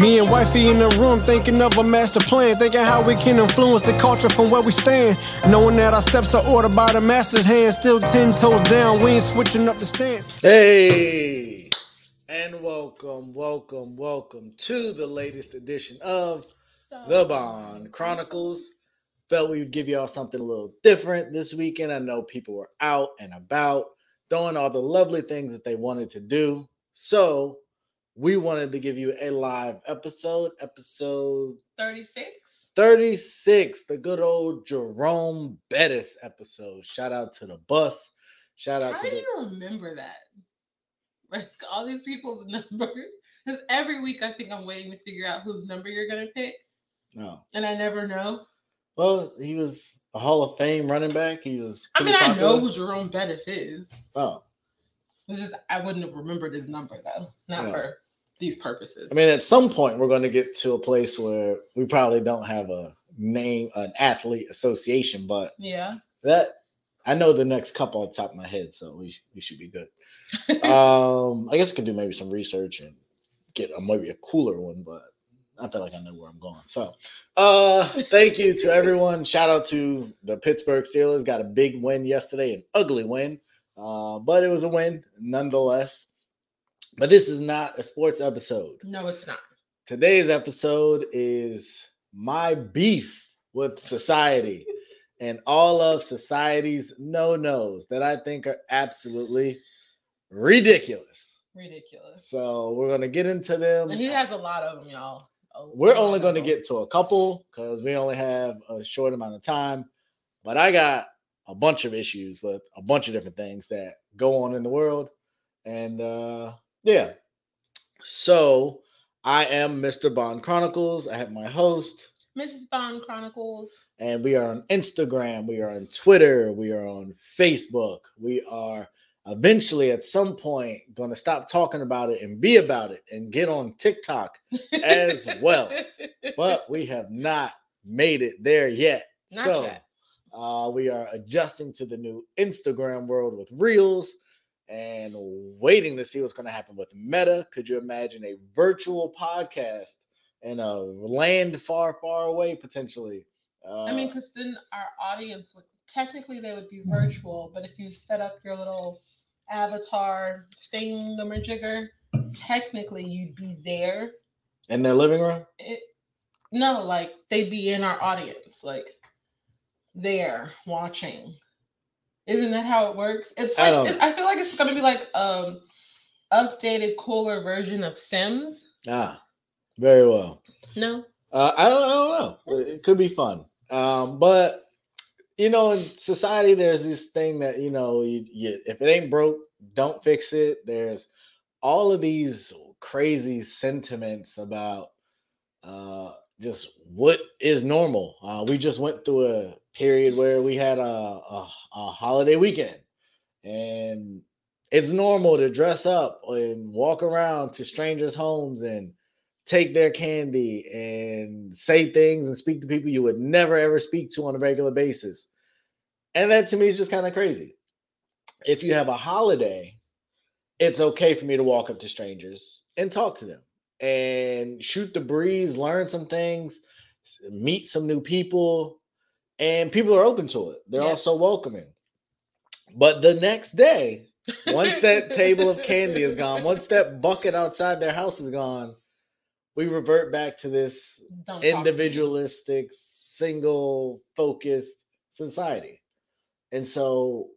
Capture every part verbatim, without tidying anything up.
Me and wifey in the room thinking of a master plan, thinking how we can influence the culture from where we stand, knowing that our steps are ordered by the master's hand. Still ten toes down, we ain't switching up the stance. Hey, and welcome, welcome, welcome to the latest edition of The Bond Chronicles. Felt we would give y'all something a little different this weekend. I know people were out and about doing all the lovely things that they wanted to do. So we wanted to give you a live episode, episode thirty-six. thirty-six, the good old Jerome Bettis episode. Shout out to the bus. Shout out How to the... I didn't remember that. Like all these people's numbers. Because every week I think I'm waiting to figure out whose number you're going to pick. No. And I never know. Well, he was a Hall of Fame running back. He was. I mean, popular. I know who Jerome Bettis is. Oh. It's just, I wouldn't have remembered his number, though. Not yeah. for these purposes. I mean, at some point, we're going to get to a place where we probably don't have a name, an athlete association, but yeah, that I know the next couple off the top of my head, so we, we should be good. um, I guess I could do maybe some research and get a, maybe a cooler one, but I feel like I know where I'm going. So uh, thank you to everyone. Shout out to the Pittsburgh Steelers. Got a big win yesterday, an ugly win, uh, but it was a win nonetheless. But this is not a sports episode. No, it's not. Today's episode is my beef with society and all of society's no-nos that I think are absolutely ridiculous. Ridiculous. So we're going to get into them. And he has a lot of them, y'all. We're only going to get to a couple because we only have a short amount of time. But I got a bunch of issues with a bunch of different things that go on in the world. And uh, yeah, so I am Mister Bond Chronicles. I have my host, Missus Bond Chronicles. And we are on Instagram. We are on Twitter. We are on Facebook. We are eventually, at some point, going to stop talking about it and be about it and get on TikTok as well. But we have not made it there yet. Not so yet. Uh, we are adjusting to the new Instagram world with Reels and waiting to see what's going to happen with Meta. Could you imagine a virtual podcast in a land far, far away, potentially? Uh, I mean, because then our audience would... Technically, they would be virtual, but if you set up your little avatar thingamajigger, technically you'd be there. In their living room? It, no, like they'd be in our audience, like there watching. Isn't that how it works? It's like, I, don't, it, I feel like it's going to be like um updated, cooler version of Sims. Ah, very well. No, uh, I don't, I don't know. It could be fun, um, but. You know, in society, there's this thing that, you know, you, you, if it ain't broke, don't fix it. There's all of these crazy sentiments about uh, just what is normal. Uh, we just went through a period where we had a, a, a holiday weekend. And it's normal to dress up and walk around to strangers' homes and take their candy and say things and speak to people you would never, ever speak to on a regular basis. And that to me is just kind of crazy. If you have a holiday, it's okay for me to walk up to strangers and talk to them and shoot the breeze, learn some things, meet some new people, and people are open to it. They're yes. also welcoming. But the next day, once that table of candy is gone, once that bucket outside their house is gone, we revert back to this individualistic, single-focused society. And so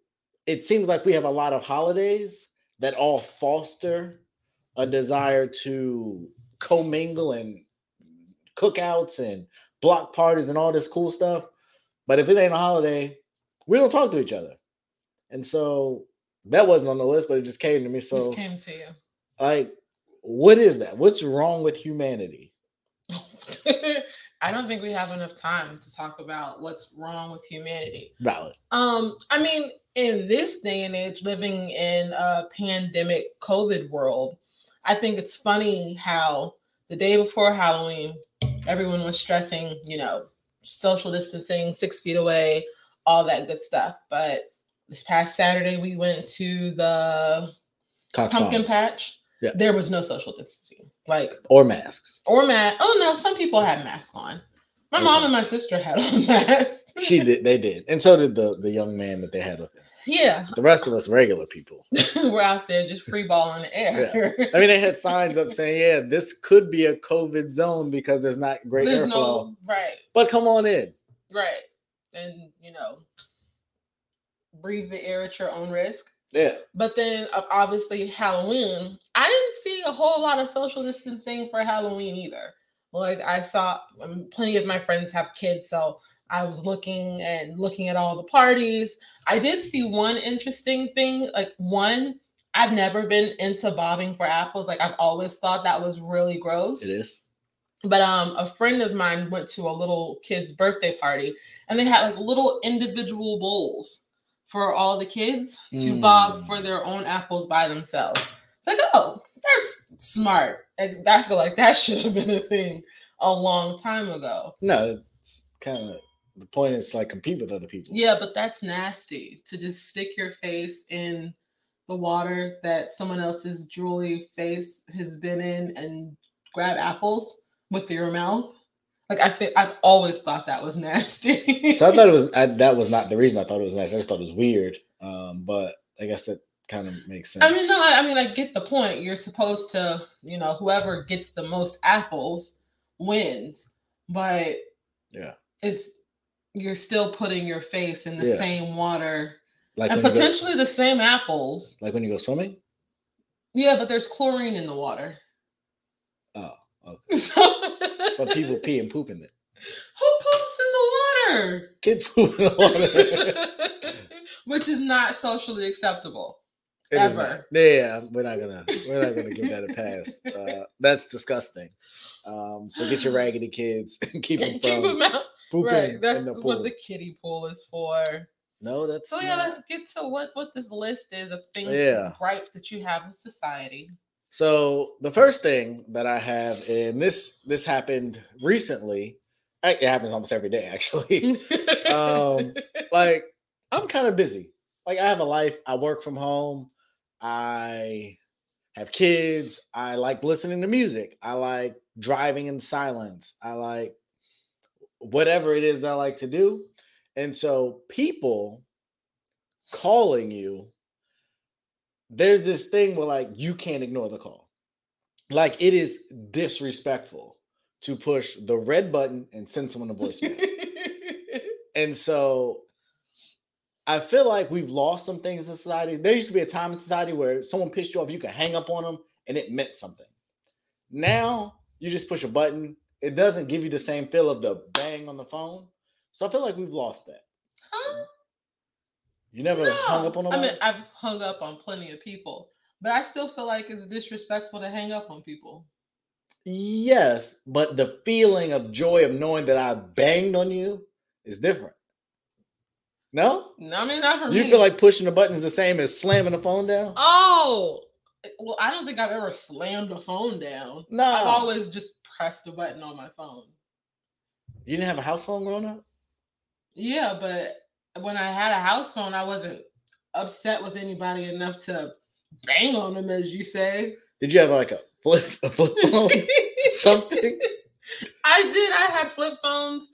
it seems like we have a lot of holidays that all foster a desire to commingle and cookouts and block parties and all this cool stuff. But if it ain't a holiday, we don't talk to each other. And so that wasn't on the list, but it just came to me. So just came to you. Like, what is that? What's wrong with humanity? I don't think we have enough time to talk about what's wrong with humanity. Valid. Um, I mean, in this day and age, living in a pandemic COVID world, I think it's funny how the day before Halloween, everyone was stressing, you know, social distancing, six feet away, all that good stuff. But this past Saturday, we went to the Cox pumpkin Farms. patch. Yeah. There was no social distancing. Like or masks. Or mask. Oh no, some people had masks on. My okay. mom and my sister had on masks. She did, they did. And so did the, the young man that they had up there. Yeah. The rest of us regular people. We're out there just free balling the air. Yeah. I mean, they had signs up saying, yeah, this could be a COVID zone because there's not great there's airflow. No, right. But come on in. Right. And, you know, breathe the air at your own risk. Yeah. But then, obviously, Halloween, I didn't see a whole lot of social distancing for Halloween either. Like, I saw um, plenty of my friends have kids, so I was looking and looking at all the parties. I did see one interesting thing. Like one, I've never been into bobbing for apples. Like I've always thought that was really gross. It is. But um, a friend of mine went to a little kid's birthday party and they had like little individual bowls for all the kids to mm. bob for their own apples by themselves. It's like, oh, that's smart. And I feel like that should have been a thing a long time ago. No, it's kind of. The point is to like compete with other people. Yeah, but that's nasty to just stick your face in the water that someone else's drooly face has been in and grab apples with your mouth. Like I feel, I've always thought that was nasty. So I thought it was I, that was not the reason I thought it was nasty. I just thought it was weird. Um, but I guess that kind of makes sense. I mean, no, I, I mean, I get the point. You're supposed to, you know, whoever gets the most apples wins. But yeah, it's. You're still putting your face in the yeah. same water like and potentially go, the same apples. Like when you go swimming? Yeah, but there's chlorine in the water. Oh, okay. So, but people pee and poop in it. Who poops in the water? Kids poop in the water. Which is not socially acceptable. It ever. Yeah, we're not gonna we're not gonna give that a pass. Uh, that's disgusting. Um, so get your raggedy kids and keep them, keep them out. Pooping right, that's the what the kiddie pool is for. No, that's so yeah. Not... Let's get to what what this list is of things, yeah. gripes that you have in society. So the first thing that I have, and this this happened recently. It happens almost every day, actually. um, like I'm kind of busy. Like I have a life. I work from home. I have kids. I like listening to music. I like driving in silence. I like. Whatever it is that I like to do. And so people calling you, there's this thing where like, you can't ignore the call. Like it is disrespectful to push the red button and send someone a voicemail. And so I feel like we've lost some things in society. There used to be a time in society where someone pissed you off, you could hang up on them and it meant something. Now you just push a button. It doesn't give you the same feel of the bang on the phone. So I feel like we've lost that. Huh? You never no. hung up on them? I mean, I've hung up on plenty of people, but I still feel like it's disrespectful to hang up on people. Yes, but the feeling of joy of knowing that I banged on you is different. No? No, I mean, not for you me. You feel like pushing the button is the same as slamming the phone down? Oh, well, I don't think I've ever slammed the phone down. No. I've always just pressed a button on my phone. You didn't have a house phone growing up? Yeah, but when I had a house phone, I wasn't upset with anybody enough to bang on them, as you say. Did you have like a flip, a flip phone? Something? I did. I had flip phones.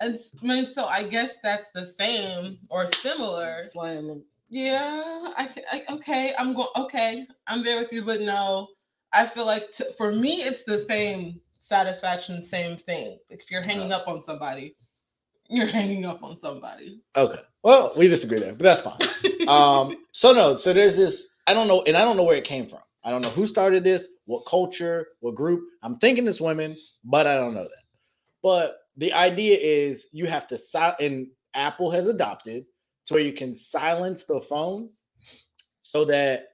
And I mean, so I guess that's the same or similar. Slam them. Yeah. I, I, okay. I'm going. Okay. I'm there with you, but no. I feel like t- for me, it's the same. Satisfaction, same thing. If you're hanging up on somebody, you're hanging up on somebody. Okay. Well, we disagree there, but that's fine. um, so no, so there's this, I don't know, and I don't know where it came from. I don't know who started this, what culture, what group. I'm thinking it's women, but I don't know that. But the idea is you have to, sil- and Apple has adopted to where you can silence the phone so that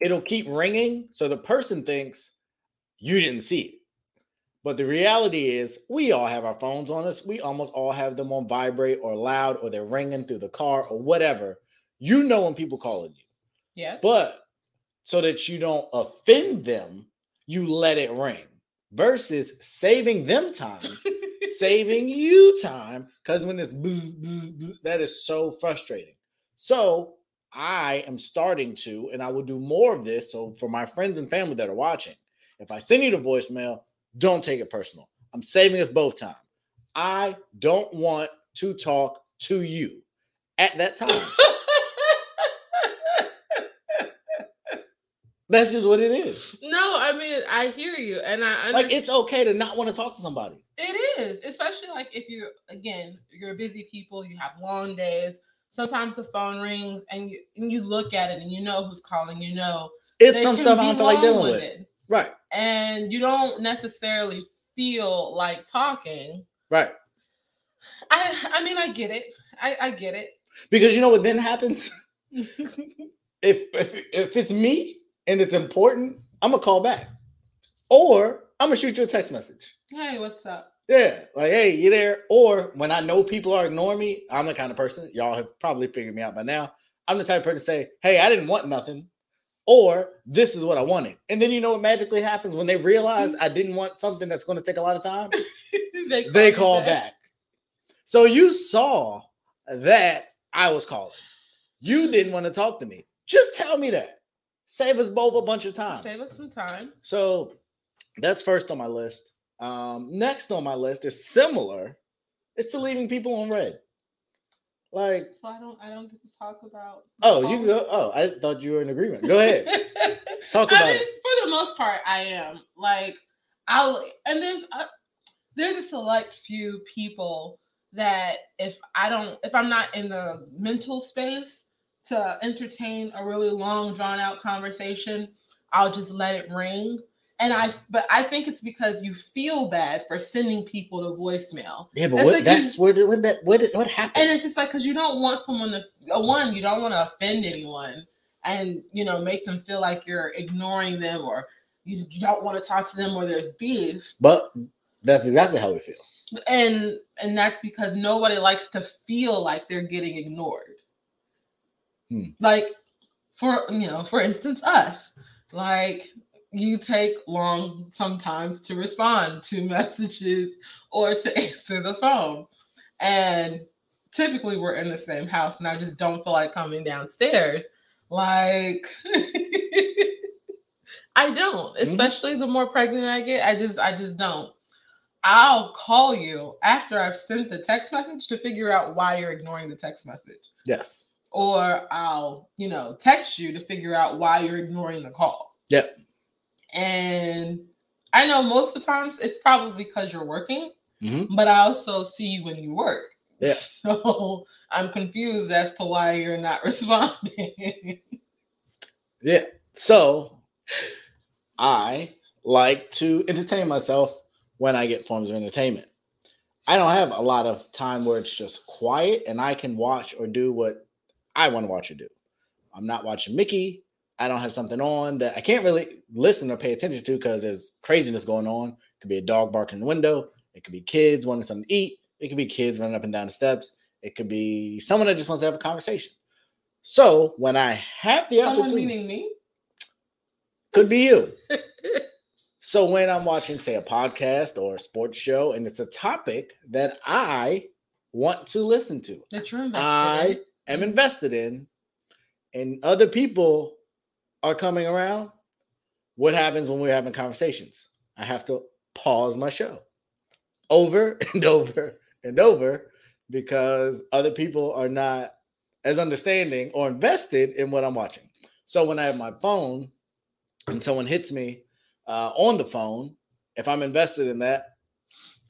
it'll keep ringing so the person thinks you didn't see it. But the reality is we all have our phones on us. We almost all have them on vibrate or loud or they're ringing through the car or whatever. You know when people calling you. Yeah. But so that you don't offend them, you let it ring versus saving them time, saving you time. Because when it's bzz, bzz, bzz, that is so frustrating. So I am starting to, and I will do more of this. So for my friends and family that are watching, If I send you the voicemail, don't take it personal. I'm saving us both time. I don't want to talk to you at that time. That's just what it is. No, I mean, I hear you. And I understand. Like, it's okay to not want to talk to somebody. It is. Especially, like, if you're, again, you're busy people, you have long days. Sometimes the phone rings and you and you look at it and you know who's calling, you know. It's some stuff I don't feel like dealing with. with it. Right. And you don't necessarily feel like talking. Right. I I mean, I get it. I, I get it. Because you know what then happens? if, if If it's me, and it's important, I'm going to call back. Or I'm going to shoot you a text message. Hey, what's up? Yeah. Like, hey, you there? Or when I know people are ignoring me, I'm the kind of person, y'all have probably figured me out by now, I'm the type of person to say, hey, I didn't want nothing. Or this is what I wanted. And then you know what magically happens when they realize I didn't want something that's going to take a lot of time? they call, they call back. back. So you saw that I was calling. You didn't want to talk to me. Just tell me that. Save us both a bunch of time. Save us some time. So that's first on my list. Um, next on my list is similar. It's to leaving people on red. Like, so I don't I don't get to talk about. Oh, phone. You go. Oh, I thought you were in agreement. Go ahead. Talk about I mean, it. For the most part, I am. Like, I'll and there's a, there's a select few people that if I don't if I'm not in the mental space to entertain a really long, drawn-out conversation, I'll just let it ring. And I, but I think it's because you feel bad for sending people to voicemail. Yeah, but what, like that's you, where, where that, what, what happened? And it's just like because you don't want someone to one, you don't want to offend anyone, and you know make them feel like you're ignoring them or you, you don't want to talk to them or there's beef. But that's exactly how we feel. And and that's because nobody likes to feel like they're getting ignored. Hmm. Like, for, you know, for instance, us, like you take long sometimes to respond to messages or to answer the phone. And typically we're in the same house and I just don't feel like coming downstairs. Like, I don't, especially mm-hmm. the more pregnant I get, I just, I just don't. I'll call you after I've sent the text message to figure out why you're ignoring the text message. Yes. Or I'll, you know, text you to figure out why you're ignoring the call. Yep. And I know most of the times it's probably because you're working, mm-hmm. but I also see you when you work. Yeah. So I'm confused as to why you're not responding. Yeah. So I like to entertain myself when I get forms of entertainment. I don't have a lot of time where it's just quiet and I can watch or do what I want to watch or do. I'm not watching Mickey. I don't have something on that I can't really listen or pay attention to because there's craziness going on. It could be a dog barking in the window. It could be kids wanting something to eat. It could be kids running up and down the steps. It could be someone that just wants to have a conversation. So when I have the someone opportunity, meaning me? Could be you. So when I'm watching, say, a podcast or a sports show, and it's a topic that I want to listen to, that you're invested I in. am invested in, and other people are coming around, what happens when we're having conversations? I have to pause my show over and over and over because other people are not as understanding or invested in what I'm watching. So when I have my phone and someone hits me uh, on the phone, if I'm invested in that,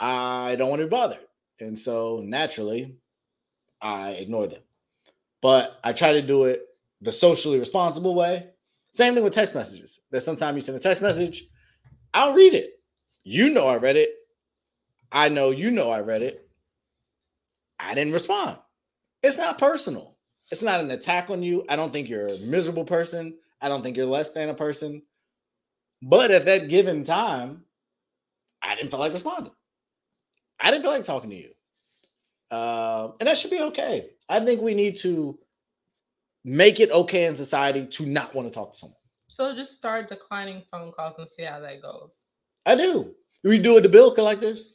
I don't want to be bothered. And so naturally, I ignore them. But I try to do it the socially responsible way. Same thing with text messages. That sometimes you send a text message, I'll read it. You know I read it. I know you know I read it. I didn't respond. It's not personal. It's not an attack on you. I don't think you're a miserable person. I don't think you're less than a person. But at that given time, I didn't feel like responding. I didn't feel like talking to you. Uh, and that should be okay. I think we need to make it okay in society to not want to talk to someone. So just start declining phone calls and see how that goes. I do. We do it to bill collectors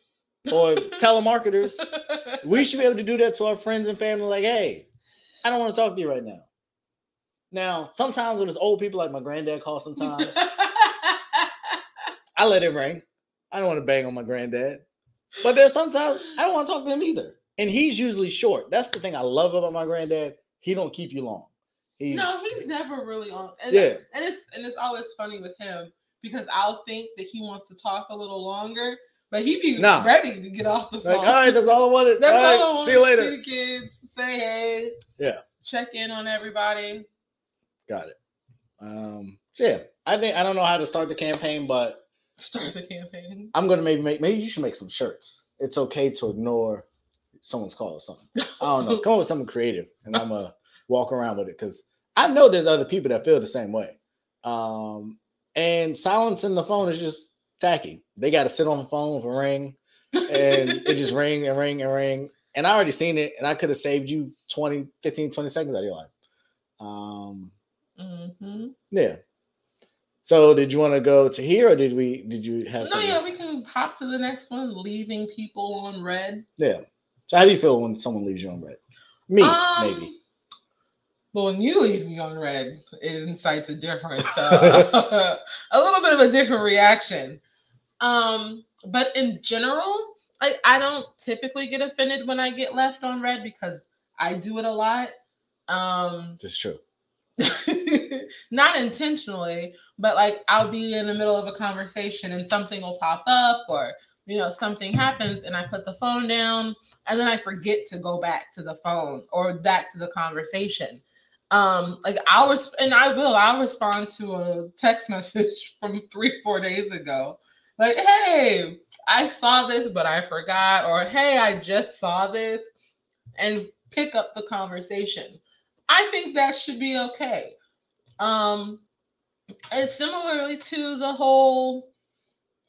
or telemarketers. We should be able to do that to our friends and family. Like, hey, I don't want to talk to you right now. Now, sometimes when it's old people like my granddad calls sometimes, I let it ring. I don't want to bang on my granddad. But there's sometimes I don't want to talk to him either. And he's usually short. That's the thing I love about my granddad. He don't keep you long. He's, no, he's never really on. And, yeah. And it's and it's always funny with him because I'll think that he wants to talk a little longer, but he be nah. ready to get off the phone. Like, all right, that's all I wanted. That's all, all right, I wanted. See you later. See the kids. Say hey. Yeah. Check in on everybody. Got it. Um. So yeah, I think I don't know how to start the campaign, but start the campaign. I'm gonna maybe make maybe you should make some shirts. It's okay to ignore someone's call or something. I don't know. Come up with something creative, and I'm a. walk around with it because I know there's other people that feel the same way. Um, and silencing the phone is just tacky. They got to sit on the phone with a ring and it just ring and ring and ring. And I already seen it and I could have saved you twenty, fifteen, twenty seconds out of your life. Um, mm-hmm. Yeah. So did you want to go to here or did we, did you have something? No, yeah, we can hop to the next one, leaving people on red. Yeah. So how do you feel when someone leaves you on red? Me, um, maybe. But when you leave me on red, it incites a different, uh, a little bit of a different reaction. Um, but in general, I, I don't typically get offended when I get left on red because I do it a lot. Um, it's true. Not intentionally, but like I'll be in the middle of a conversation and something will pop up or, you know, something happens and I put the phone down and then I forget to go back to the phone or back to the conversation. Um, like I'll res- and I will, I'll respond to a text message from three, four days ago. Like, hey, I saw this, but I forgot, or hey, I just saw this, and pick up the conversation. I think that should be okay. Um, and similarly to the whole,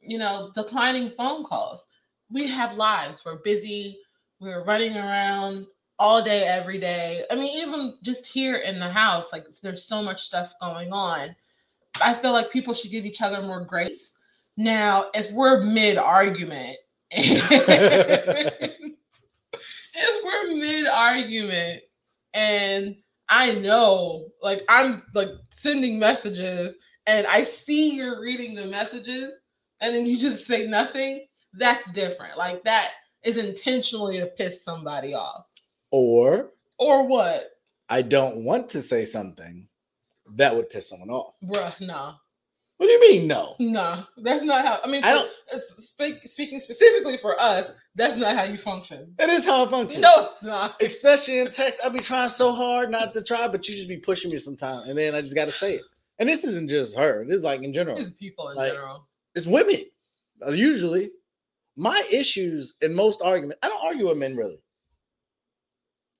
you know, declining phone calls, we have lives, we're busy, we're running around all day, every day. I mean, even just here in the house, like there's so much stuff going on. I feel like people should give each other more grace. Now, if we're mid-argument, if we're mid-argument and I know, like I'm like sending messages and I see you're reading the messages and then you just say nothing, that's different. Like that is intentionally to piss somebody off. Or, or what? I don't want to say something that would piss someone off. Bruh, no. What do you mean, no? No, that's not how. I mean, I don't, speak, speaking specifically for us, that's not how you function. It is how I function. No, it's not. Especially in text, I'll be trying so hard not to try, but you just be pushing me sometimes, and then I just got to say it. And this isn't just her. This is like in general. It's people in like, general. It's women, usually. My issues in most arguments, I don't argue with men really.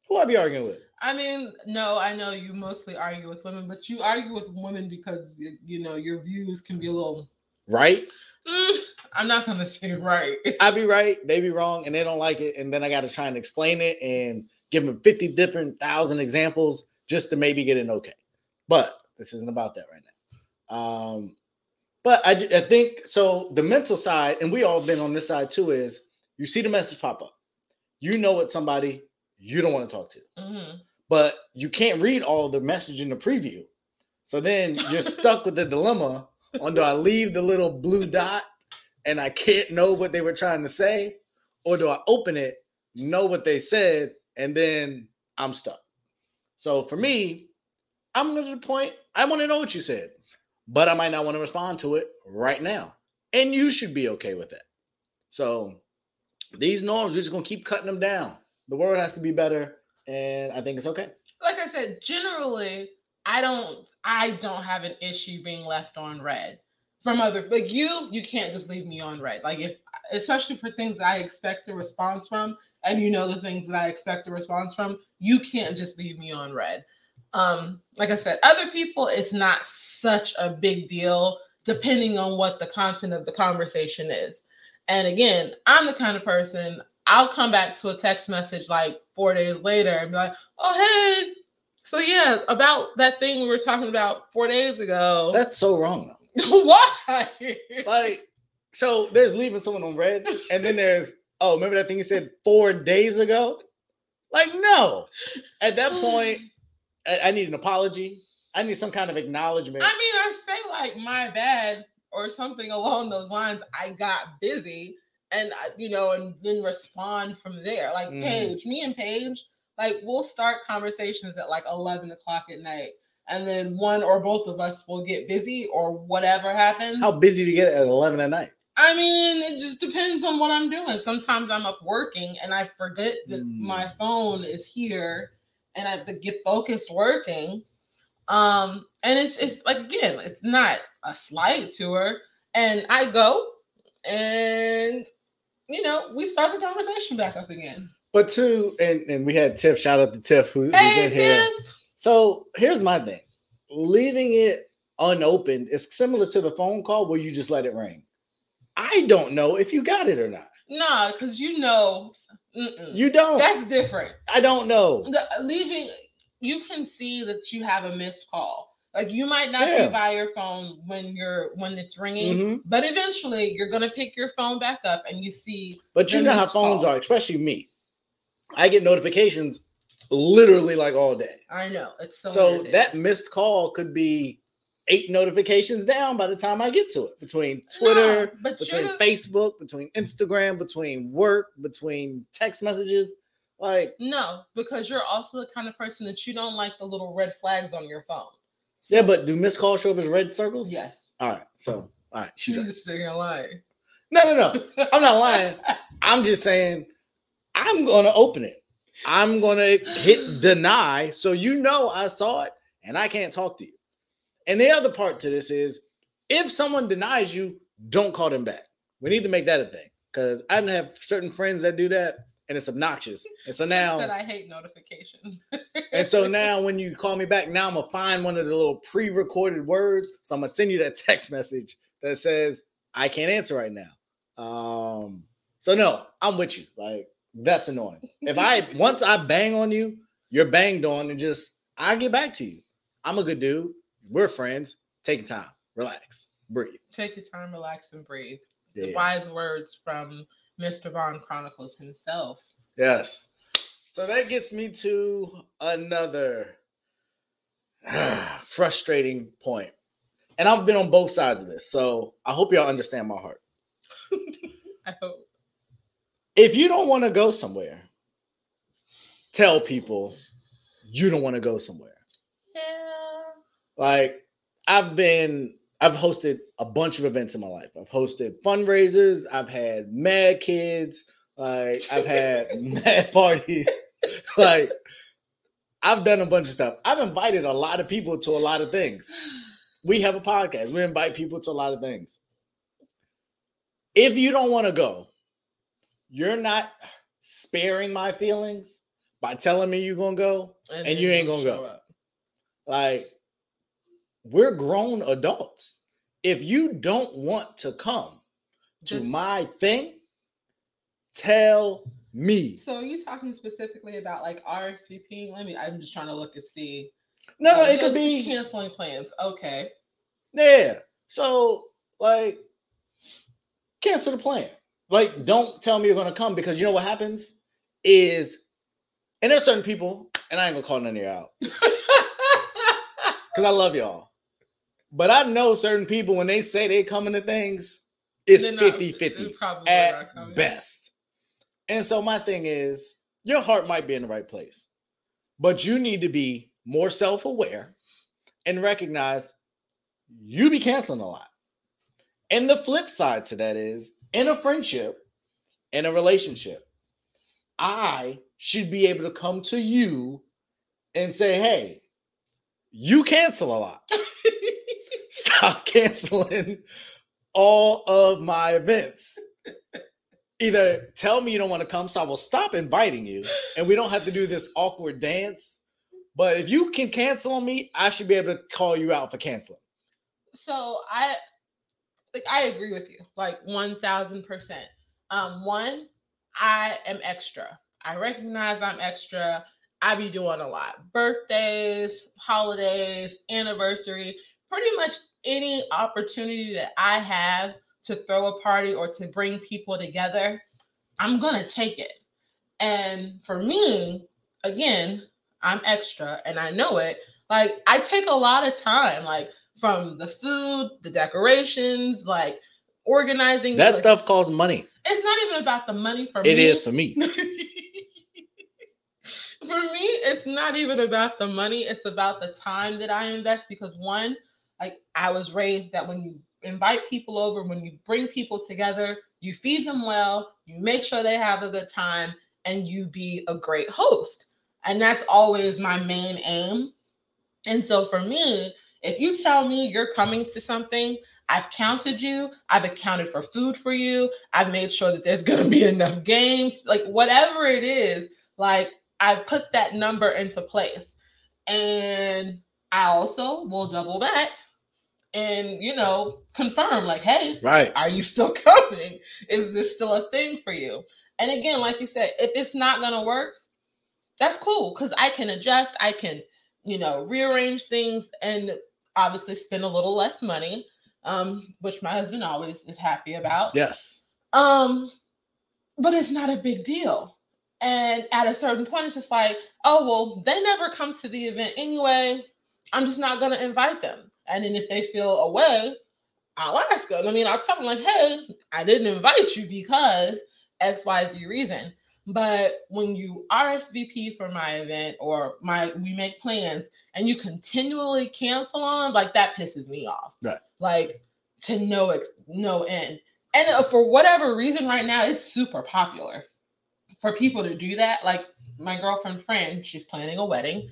Who I be arguing with? I mean, no, I know you mostly argue with women, but you argue with women because, you know, your views can be a little... Right? Mm, I'm not going to say right. I be right, they be wrong, and they don't like it, and then I got to try and explain it and give them fifty different thousand examples just to maybe get an okay. But this isn't about that right now. Um, but I, I think, so the mental side, and we all been on this side too, is you see the message pop up. You know what somebody... you don't want to talk to. Mm-hmm. But you can't read all the message in the preview. So then you're stuck with the dilemma on do I leave the little blue dot and I can't know what they were trying to say? Or do I open it, know what they said, and then I'm stuck? So for me, I'm going to the point, I want to know what you said, but I might not want to respond to it right now. And you should be okay with that. So these norms, we're just going to keep cutting them down. The world has to be better, and I think it's okay. Like I said, generally, I don't I don't have an issue being left on red from other, like you, you can't just leave me on red. Like if, especially for things that I expect a response from, and you know the things that I expect a response from, you can't just leave me on red. Um, like I said, other people, it's not such a big deal depending on what the content of the conversation is. And again, I'm the kind of person, I'll come back to a text message like four days later and be like, oh, hey. So, yeah, about that thing we were talking about four days ago. That's so wrong, though. Why? Like, so there's leaving someone on red, and then there's, oh, remember that thing you said four days ago? Like, no. At that point, I, I need an apology. I need some kind of acknowledgement. I mean, I say, like, my bad. or something along those lines, I got busy and, you know, and then respond from there. Like mm. Paige, me and Paige, like we'll start conversations at like eleven o'clock at night. And then one or both of us will get busy or whatever happens. How busy do you get at eleven at night? I mean, it just depends on what I'm doing. Sometimes I'm up working and I forget that mm. my phone is here and I have to get focused working. Um, and it's it's like, again, it's not a slight to her. And I go and, you know, we start the conversation back up again. But too, and, and we had Tiff, shout out to Tiff who, hey, who's in Tiff. Here. So here's my thing. Leaving it unopened is similar to the phone call where you just let it ring. I don't know if you got it or not. Nah, because you know. Mm-mm. You don't. That's different. I don't know. The, leaving, you can see that you have a missed call. Like you might not yeah. be by your phone when you're when it's ringing, mm-hmm. but eventually you're going to pick your phone back up and you see. But you know how phones call. Are, especially me. I get notifications literally like all day. I know. It's so So amazing. That missed call could be eight notifications down by the time I get to it. Between Twitter, no, between the, Facebook, between Instagram, between work, between text messages. Like no, because you're also the kind of person that you don't like the little red flags on your phone. So, yeah, but do missed calls show up as red circles? Yes. All right. So all right. She's just sitting lying. No, no, no. I'm not lying. I'm just saying I'm gonna open it. I'm going to hit deny so you know I saw it and I can't talk to you. And the other part to this is if someone denies you, don't call them back. We need to make that a thing because I have certain friends that do that and it's obnoxious. And so now that I hate notifications. And so now when you call me back, now I'm going to find one of the little pre-recorded words. So I'm going to send you that text message that says, I can't answer right now. Um, so no, I'm with you. Like, that's annoying. If I once I bang on you, you're banged on, and just I get back to you. I'm a good dude. We're friends. Take your time, relax, breathe. Take your time, relax, and breathe. Yeah. The wise words from Mister Bond Chronicles himself. Yes. So that gets me to another frustrating point, and I've been on both sides of this, so I hope y'all understand my heart. I hope. If you don't want to go somewhere, tell people you don't want to go somewhere. Yeah. Like I've been, I've hosted a bunch of events in my life. I've hosted fundraisers. I've had mad kids. Like I've had mad parties. Like I've done a bunch of stuff. I've invited a lot of people to a lot of things. We have a podcast. We invite people to a lot of things. If you don't want to go, you're not sparing my feelings by telling me you're going to go and, and you ain't going to go. Up. Like, we're grown adults. If you don't want to come to Just, my thing, tell me. So are you talking specifically about like R S V P? Let me, I'm just trying to look and see. No, um, it could be canceling plans. Okay. Yeah. So like cancel the plan. Like, don't tell me you're going to come because you know what happens is, and there's certain people, and I ain't going to call none of you out because I love y'all. But I know certain people, when they say they coming to things, it's fifty-fifty at best. And so my thing is, your heart might be in the right place, but you need to be more self-aware and recognize you be canceling a lot. And the flip side to that is, in a friendship, in a relationship, I should be able to come to you and say, hey, you cancel a lot. Stop canceling all of my events. Either tell me you don't want to come, so I will stop inviting you, and we don't have to do this awkward dance. But if you can cancel on me, I should be able to call you out for canceling. So I... Like, I agree with you, like one thousand percent. Um, one, I am extra. I recognize I'm extra. I be doing a lot. Birthdays, holidays, anniversary, pretty much any opportunity that I have to throw a party or to bring people together, I'm going to take it. And for me, again, I'm extra and I know it. Like, I take a lot of time. Like, from the food, the decorations, like organizing. That stuff costs money. It's not even about the money for me. It is for me. For me, it's not even about the money. It's about the time that I invest, because one, like I was raised that when you invite people over, when you bring people together, you feed them well, you make sure they have a good time, and you be a great host. And that's always my main aim. And so for me, if you tell me you're coming to something, I've counted you, I've accounted for food for you, I've made sure that there's going to be enough games, like whatever it is, like I put that number into place. And I also will double back and, you know, confirm like, hey, right, are you still coming? Is this still a thing for you? And again, like you said, if it's not going to work, that's cool, because I can adjust, I can, you know, rearrange things and obviously spend a little less money, um, which my husband always is happy about. Yes. Um, but it's not a big deal. And at a certain point, it's just like, oh, well, they never come to the event anyway. I'm just not going to invite them. And then if they feel away, I'll ask them. I mean, I'll tell them like, hey, I didn't invite you because X, Y, Z reason. But when you R S V P for my event or my, we make plans and you continually cancel on, like that pisses me off. Right. Like to no, no end. And for whatever reason right now, it's super popular for people to do that. Like my girlfriend friend, she's planning a wedding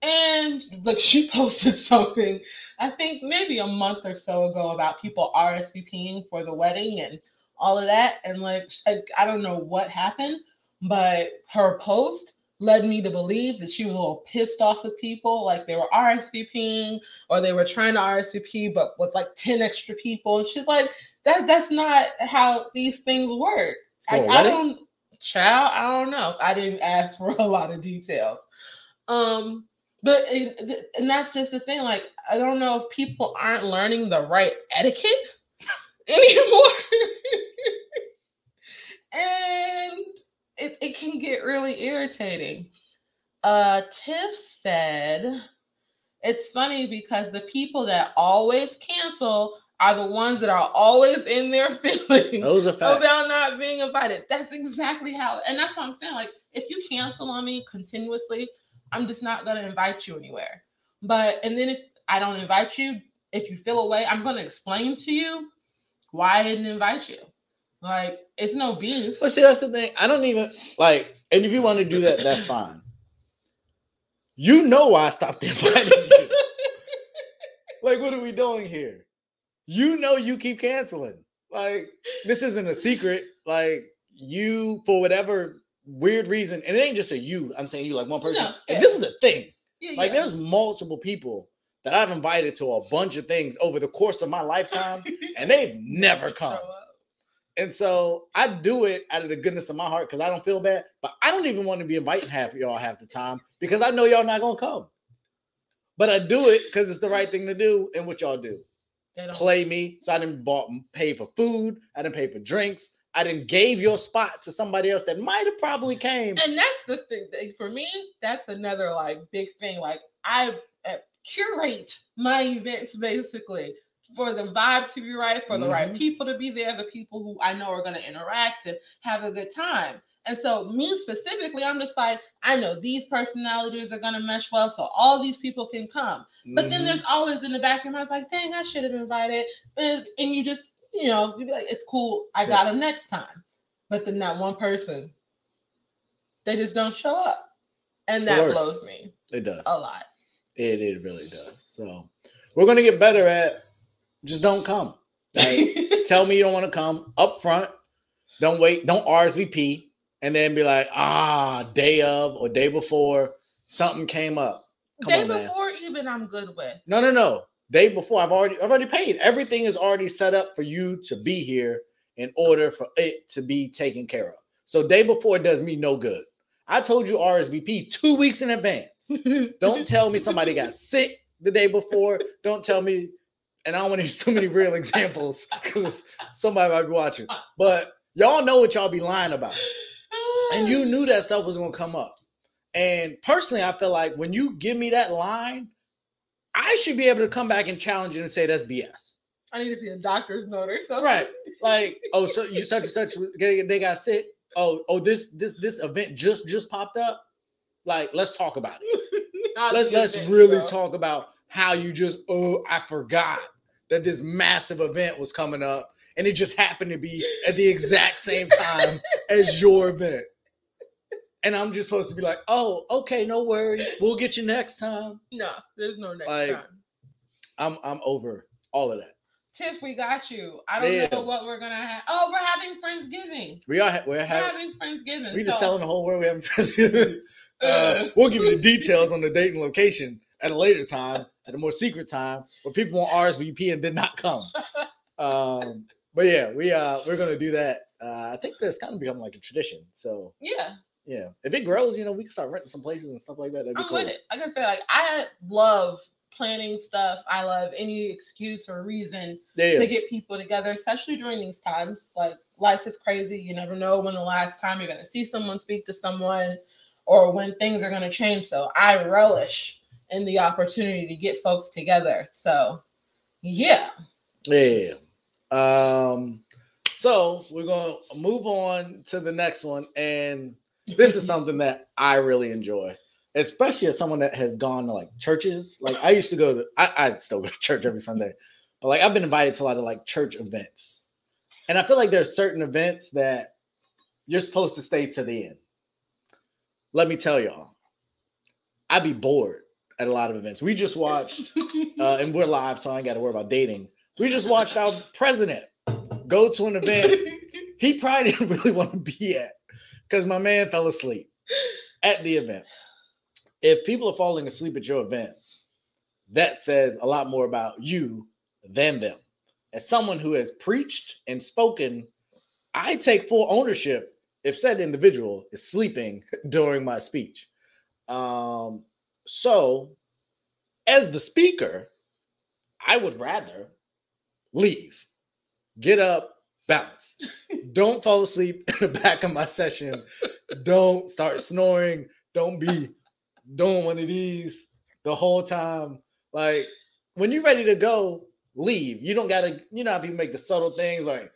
and like she posted something, I think maybe a month or so ago about people R S V P ing for the wedding and all of that. And like, I, I don't know what happened, but her post led me to believe that she was a little pissed off with people. Like they were R S V P ing or they were trying to R S V P, but with like ten extra people. And she's like, that that's not how these things work. Like, I don't, child, I don't know. I didn't ask for a lot of details. Um, but, it, and that's just the thing. Like, I don't know if people aren't learning the right etiquette anymore. And It, it can get really irritating. Uh, Tiff said, it's funny because the people that always cancel are the ones that are always in their feelings. Those are facts. About not being invited. That's exactly how, and that's what I'm saying. Like, if you cancel on me continuously, I'm just not going to invite you anywhere. But, and then if I don't invite you, if you feel away, I'm going to explain to you why I didn't invite you. Like, it's no beef. But see, that's the thing. I don't even, like, and if you want to do that, that's fine. You know why I stopped inviting you. Like, what are we doing here? You know you keep canceling. Like, this isn't a secret. Like, you, for whatever weird reason, and it ain't just a you. I'm saying you like one person. No, yeah. Like, this is the thing. Yeah, like, yeah. There's multiple people that I've invited to a bunch of things over the course of my lifetime, and they've never come. And so I do it out of the goodness of my heart because I don't feel bad, but I don't even want to be inviting half of y'all half the time because I know y'all not going to come. But I do it because it's the right thing to do. And what y'all do? Play me. So I didn't bought, pay for food. I didn't pay for drinks. I didn't gave your spot to somebody else that might have probably came. And that's the thing. For me, that's another like big thing. Like I curate my events basically. For the vibe to be right, for the mm-hmm. right people to be there, the people who I know are going to interact and have a good time. And so me specifically, I'm just like, I know these personalities are going to mesh well, so all these people can come. Mm-hmm. But then there's always in the back of my mind, I was like, dang, I should have invited. And, and you just, you know, you be like, it's cool. I got them next time. But then that one person, they just don't show up. And that blows me. It does. A lot. It, it really does. So we're going to get better at just don't come. Like, tell me you don't want to come up front. Don't wait. Don't R S V P and then be like, ah, day of or day before something came up. Come day on, before man. Even I'm good with. No, no, no. Day before I've already, I've already paid. Everything is already set up for you to be here in order for it to be taken care of. So day before does me no good. I told you R S V P two weeks in advance. Don't tell me somebody got sick the day before. Don't tell me. And I don't want to use too many real examples because somebody might be watching. But y'all know what y'all be lying about. And you knew that stuff was going to come up. And personally, I feel like when you give me that line, I should be able to come back and challenge it and say that's B S. I need to see a doctor's note or something. Right. Like, oh, so you such and such, they got sick. Oh, oh, this this this event just just popped up. Like, let's talk about it. let's let's event, really bro. talk about how you just, oh, I forgot that this massive event was coming up and it just happened to be at the exact same time as your event. And I'm just supposed to be like, oh, okay, no worries. We'll get you next time. No, there's no next like, time. I'm I'm over all of that. Tiff, we got you. I don't yeah. know what we're gonna have. Oh, we're having Friendsgiving. We are. We're, we're having, having Friendsgiving. We so. just telling the whole world we're having Friendsgiving. Uh, we'll give you the details on the date and location at a later time, at a more secret time, where people won't R S V P and did not come. Um, but yeah, we uh we're gonna do that. Uh, I think that's kind of become like a tradition. So yeah, yeah. If it grows, you know, we can start renting some places and stuff like that. That'd be I'm cool. with it. Like I said, like I love. planning stuff. I love any excuse or reason yeah. to get people together, especially during these times. Like, life is crazy. You never know when the last time you're going to see someone, speak to someone, or when things are going to change. So I relish in the opportunity to get folks together. So, yeah. Yeah. Um, so we're going to move on to the next one. And this is something that I really enjoy. Especially as someone that has gone to like churches. Like I used to go to, I, I still go to church every Sunday, but like I've been invited to a lot of like church events. And I feel like there's certain events that you're supposed to stay to the end. Let me tell y'all, I be bored at a lot of events. We just watched, uh, and we're live, so I ain't got to worry about dating. We just watched our president go to an event he probably didn't really want to be at because my man fell asleep at the event. If people are falling asleep at your event, that says a lot more about you than them. As someone who has preached and spoken, I take full ownership if said individual is sleeping during my speech. Um, so as the speaker, I would rather leave, get up, bounce. Don't fall asleep in the back of my session. Don't start snoring. Don't be doing one of these the whole time. Like, when you're ready to go, leave. You don't gotta, you know how people make the subtle things, like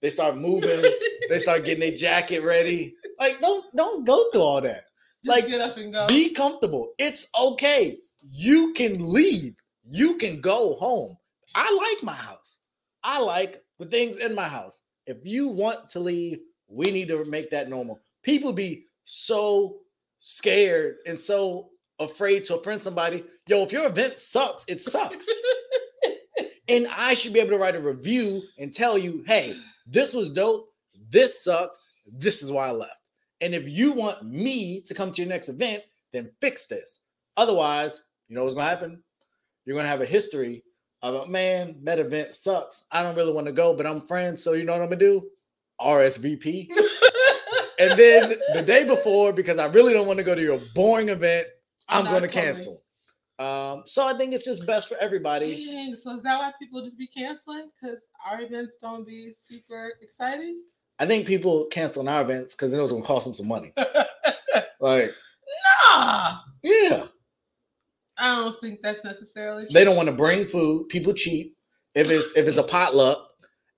they start moving, they start getting their jacket ready. Like, don't don't go through all that. Just like, get up and go. Be comfortable. It's okay. You can leave. You can go home. I like my house. I like the things in my house. If you want to leave, we need to make that normal. People be so scared and so afraid to offend somebody. Yo, if your event sucks, it sucks. And I should be able to write a review and tell you, hey, this was dope. This sucked. This is why I left. And if you want me to come to your next event, then fix this. Otherwise, you know what's going to happen? You're going to have a history of, man, that event sucks. I don't really want to go, but I'm friends. So you know what I'm going to do? R S V P. And then the day before, because I really don't want to go to your boring event, I'm, I'm going to cancel. Um, so I think it's just best for everybody. Dang, so is that why people just be canceling? Because our events don't be super exciting? I think people cancel on our events because then it was going to cost them some money. Like, nah. Yeah. I don't think that's necessarily true. They don't want to bring food. People cheat. If it's, if it's a potluck.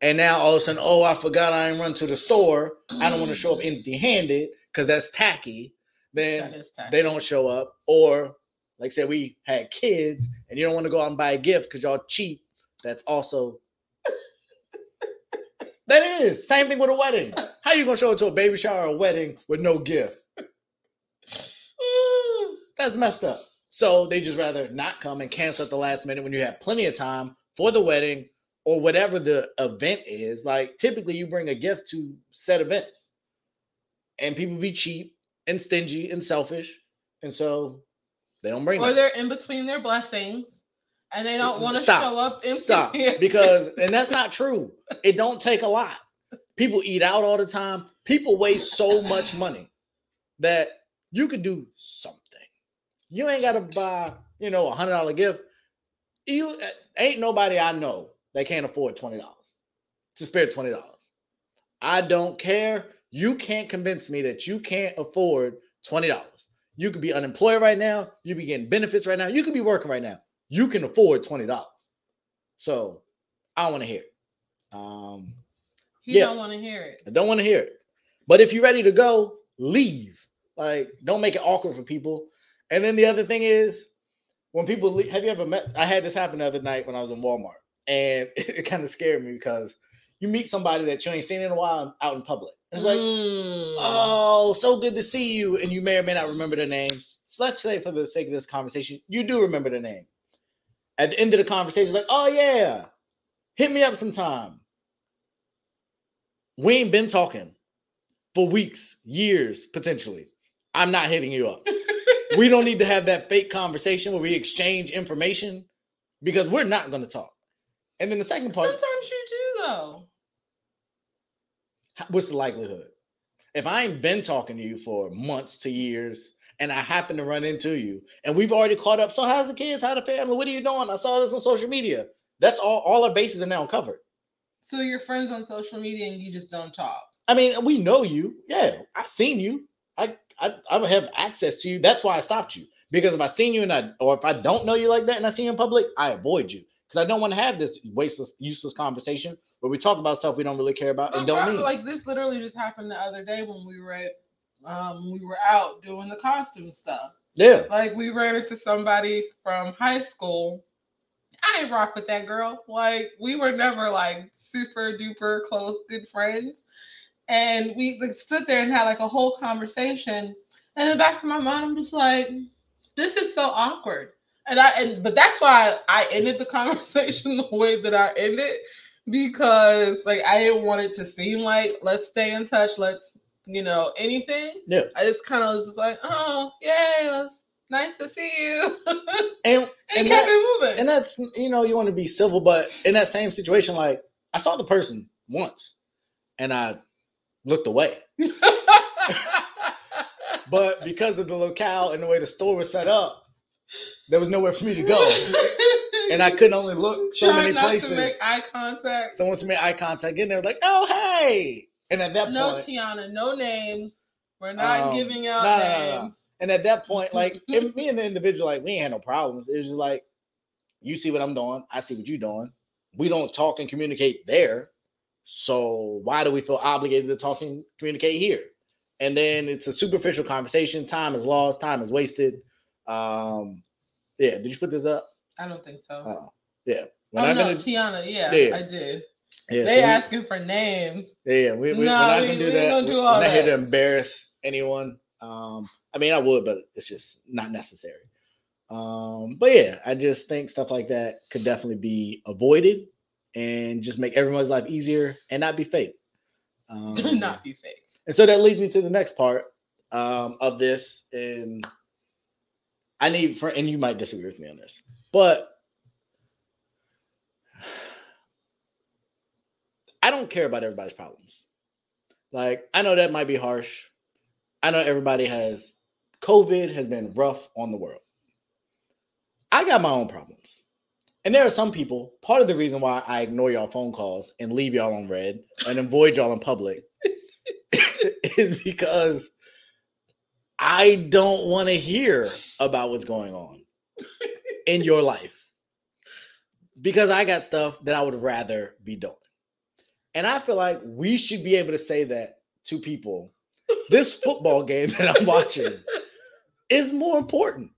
And now all of a sudden, oh, I forgot I didn't run to the store. I don't want to show up empty-handed because that's tacky. Then that tacky. They don't show up. Or, like I said, we had kids, and you don't want to go out and buy a gift because y'all cheap. That's also... that is. Same thing with a wedding. How you going to show up to a baby shower or a wedding with no gift? That's messed up. So they just rather not come and cancel at the last minute when you have plenty of time for the wedding, or whatever the event is. Like, typically you bring a gift to said events and people be cheap and stingy and selfish. And so they don't bring, or that. They're in between their blessings and they don't want to show up. Empty. Stop. Because, and that's not true. It don't take a lot. People eat out all the time. People waste so much money that you could do something. You ain't got to buy, you know, a hundred dollar gift. You ain't nobody I know. They can't afford twenty dollars to spare twenty dollars. I don't care. You can't convince me that you can't afford twenty dollars. You could be unemployed right now. You could be getting benefits right now. You could be working right now. you can afford twenty dollars. So I don't want to hear it. Um, you yeah. don't want to hear it. I don't want to hear it. But if you're ready to go, leave. Like, don't make it awkward for people. And then the other thing is, when people leave, have you ever met? I had this happen the other night when I was in Walmart, and it, it kind of scared me because you meet somebody that you ain't seen in a while out in public. And it's like, mm. oh, so good to see you. And you may or may not remember their name. So let's say, for the sake of this conversation, you do remember their name. At the end of the conversation, like, oh, yeah, hit me up sometime. We ain't been talking for weeks, years, potentially. I'm not hitting you up. We don't need to have that fake conversation where we exchange information, because we're not going to talk. And then the second part. Sometimes you do, though. What's the likelihood? If I ain't been talking to you for months to years, and I happen to run into you, and we've already caught up. So how's the kids? How's the family? What are you doing? I saw this on social media. That's all. All our bases are now covered. So you're friends on social media and you just don't talk. I mean, we know you. Yeah, I've seen you. I, I, I have access to you. That's why I stopped you. Because if I seen you and I, or if I don't know you like that and I see you in public, I avoid you. Because I don't want to have this wasteless, useless conversation where we talk about stuff we don't really care about and no, don't mean. Like, this literally just happened the other day when we were at, um, we were out doing the costume stuff. Yeah. Like, we ran into somebody from high school. I ain't rock with that girl. Like, we were never like super duper close, good friends. And we like, stood there and had like a whole conversation. And in the back of my mind, I'm just like, this is so awkward. And I, and, but that's why I ended the conversation the way that I ended, because like, I didn't want it to seem like, let's stay in touch. Let's, you know, anything. Yeah. I just kind of was just like, oh, yeah, it's nice to see you. And, and, and kept that, it moving. And that's, you know, you want to be civil, but in that same situation, like, I saw the person once and I looked away. But because of the locale and the way the store was set up, there was nowhere for me to go. And I could only look so Try many not places. To make eye contact. Someone made eye contact in there, like, oh, hey. And at that no, point. No, Tiana, no names. We're not um, giving out nah, names. Nah, nah. And at that point, like, it, me and the individual, like, we ain't had no problems. It was just like, you see what I'm doing. I see what you're doing. We don't talk and communicate there. So why do we feel obligated to talk and communicate here? And then it's a superficial conversation. Time is lost. Time is wasted. Um, yeah. Did you put this up? I don't think so. Oh, yeah. When oh, I no, gonna... Tiana. Yeah, yeah, I did. Yeah, they so asking we... for names. Yeah. We, we, no, we're not we, going to do that. Do we're not that. Here to embarrass anyone. Um, I mean, I would, but it's just not necessary. Um, but yeah, I just think stuff like that could definitely be avoided. And just make everyone's life easier and not be fake. Um, Do not be fake. And so that leads me to the next part um, of this. And I need for, and you might disagree with me on this, but I don't care about everybody's problems. Like, I know that might be harsh. I know everybody has, COVID has been rough on the world. I got my own problems. And there are some people, part of the reason why I ignore y'all phone calls and leave y'all on red and avoid y'all in public is because I don't want to hear about what's going on in your life, because I got stuff that I would rather be doing. And I feel like we should be able to say that to people. This football game that I'm watching is more important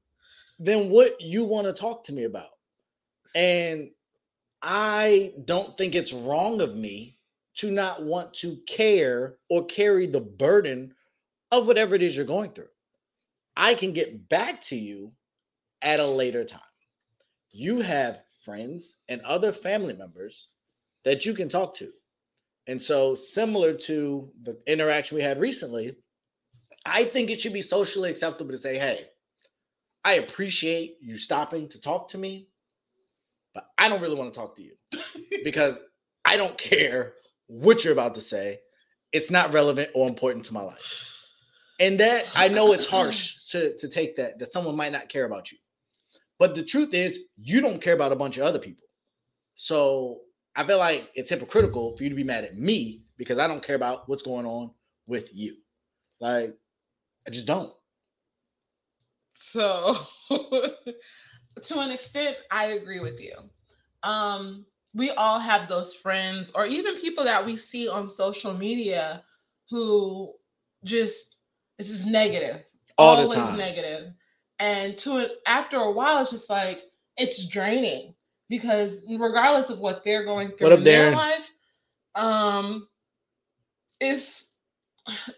than what you want to talk to me about. And I don't think it's wrong of me to not want to care or carry the burden of whatever it is you're going through. I can get back to you at a later time. You have friends and other family members that you can talk to. And so, similar to the interaction we had recently, I think it should be socially acceptable to say, hey, I appreciate you stopping to talk to me, but I don't really want to talk to you because I don't care what you're about to say. It's not relevant or important to my life. And that, I know it's harsh to, to take that, that someone might not care about you. But the truth is, you don't care about a bunch of other people. So I feel like it's hypocritical for you to be mad at me because I don't care about what's going on with you. Like, I just don't. So... to an extent, I agree with you. Um, we all have those friends or even people that we see on social media who just, this is negative. All the time. Always negative. And to it, after a while, it's just like, it's draining because regardless of what they're going through what up in there? their life, um, it's,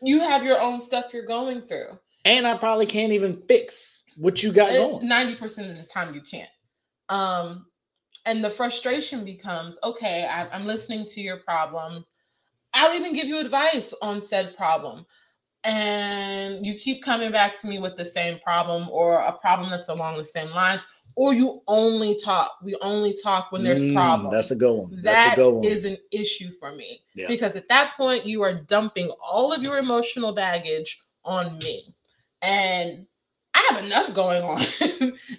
you have your own stuff you're going through. And I probably can't even fix what you got going. ninety percent of the time you can't. Um, and the frustration becomes, okay, I, I'm listening to your problem. I'll even give you advice on said problem. And you keep coming back to me with the same problem or a problem that's along the same lines. Or you only talk. We only talk when there's mm, problems. That's a good one. That's that a good one. is an issue for me. Yeah. Because at that point, you are dumping all of your emotional baggage on me. And I have enough going on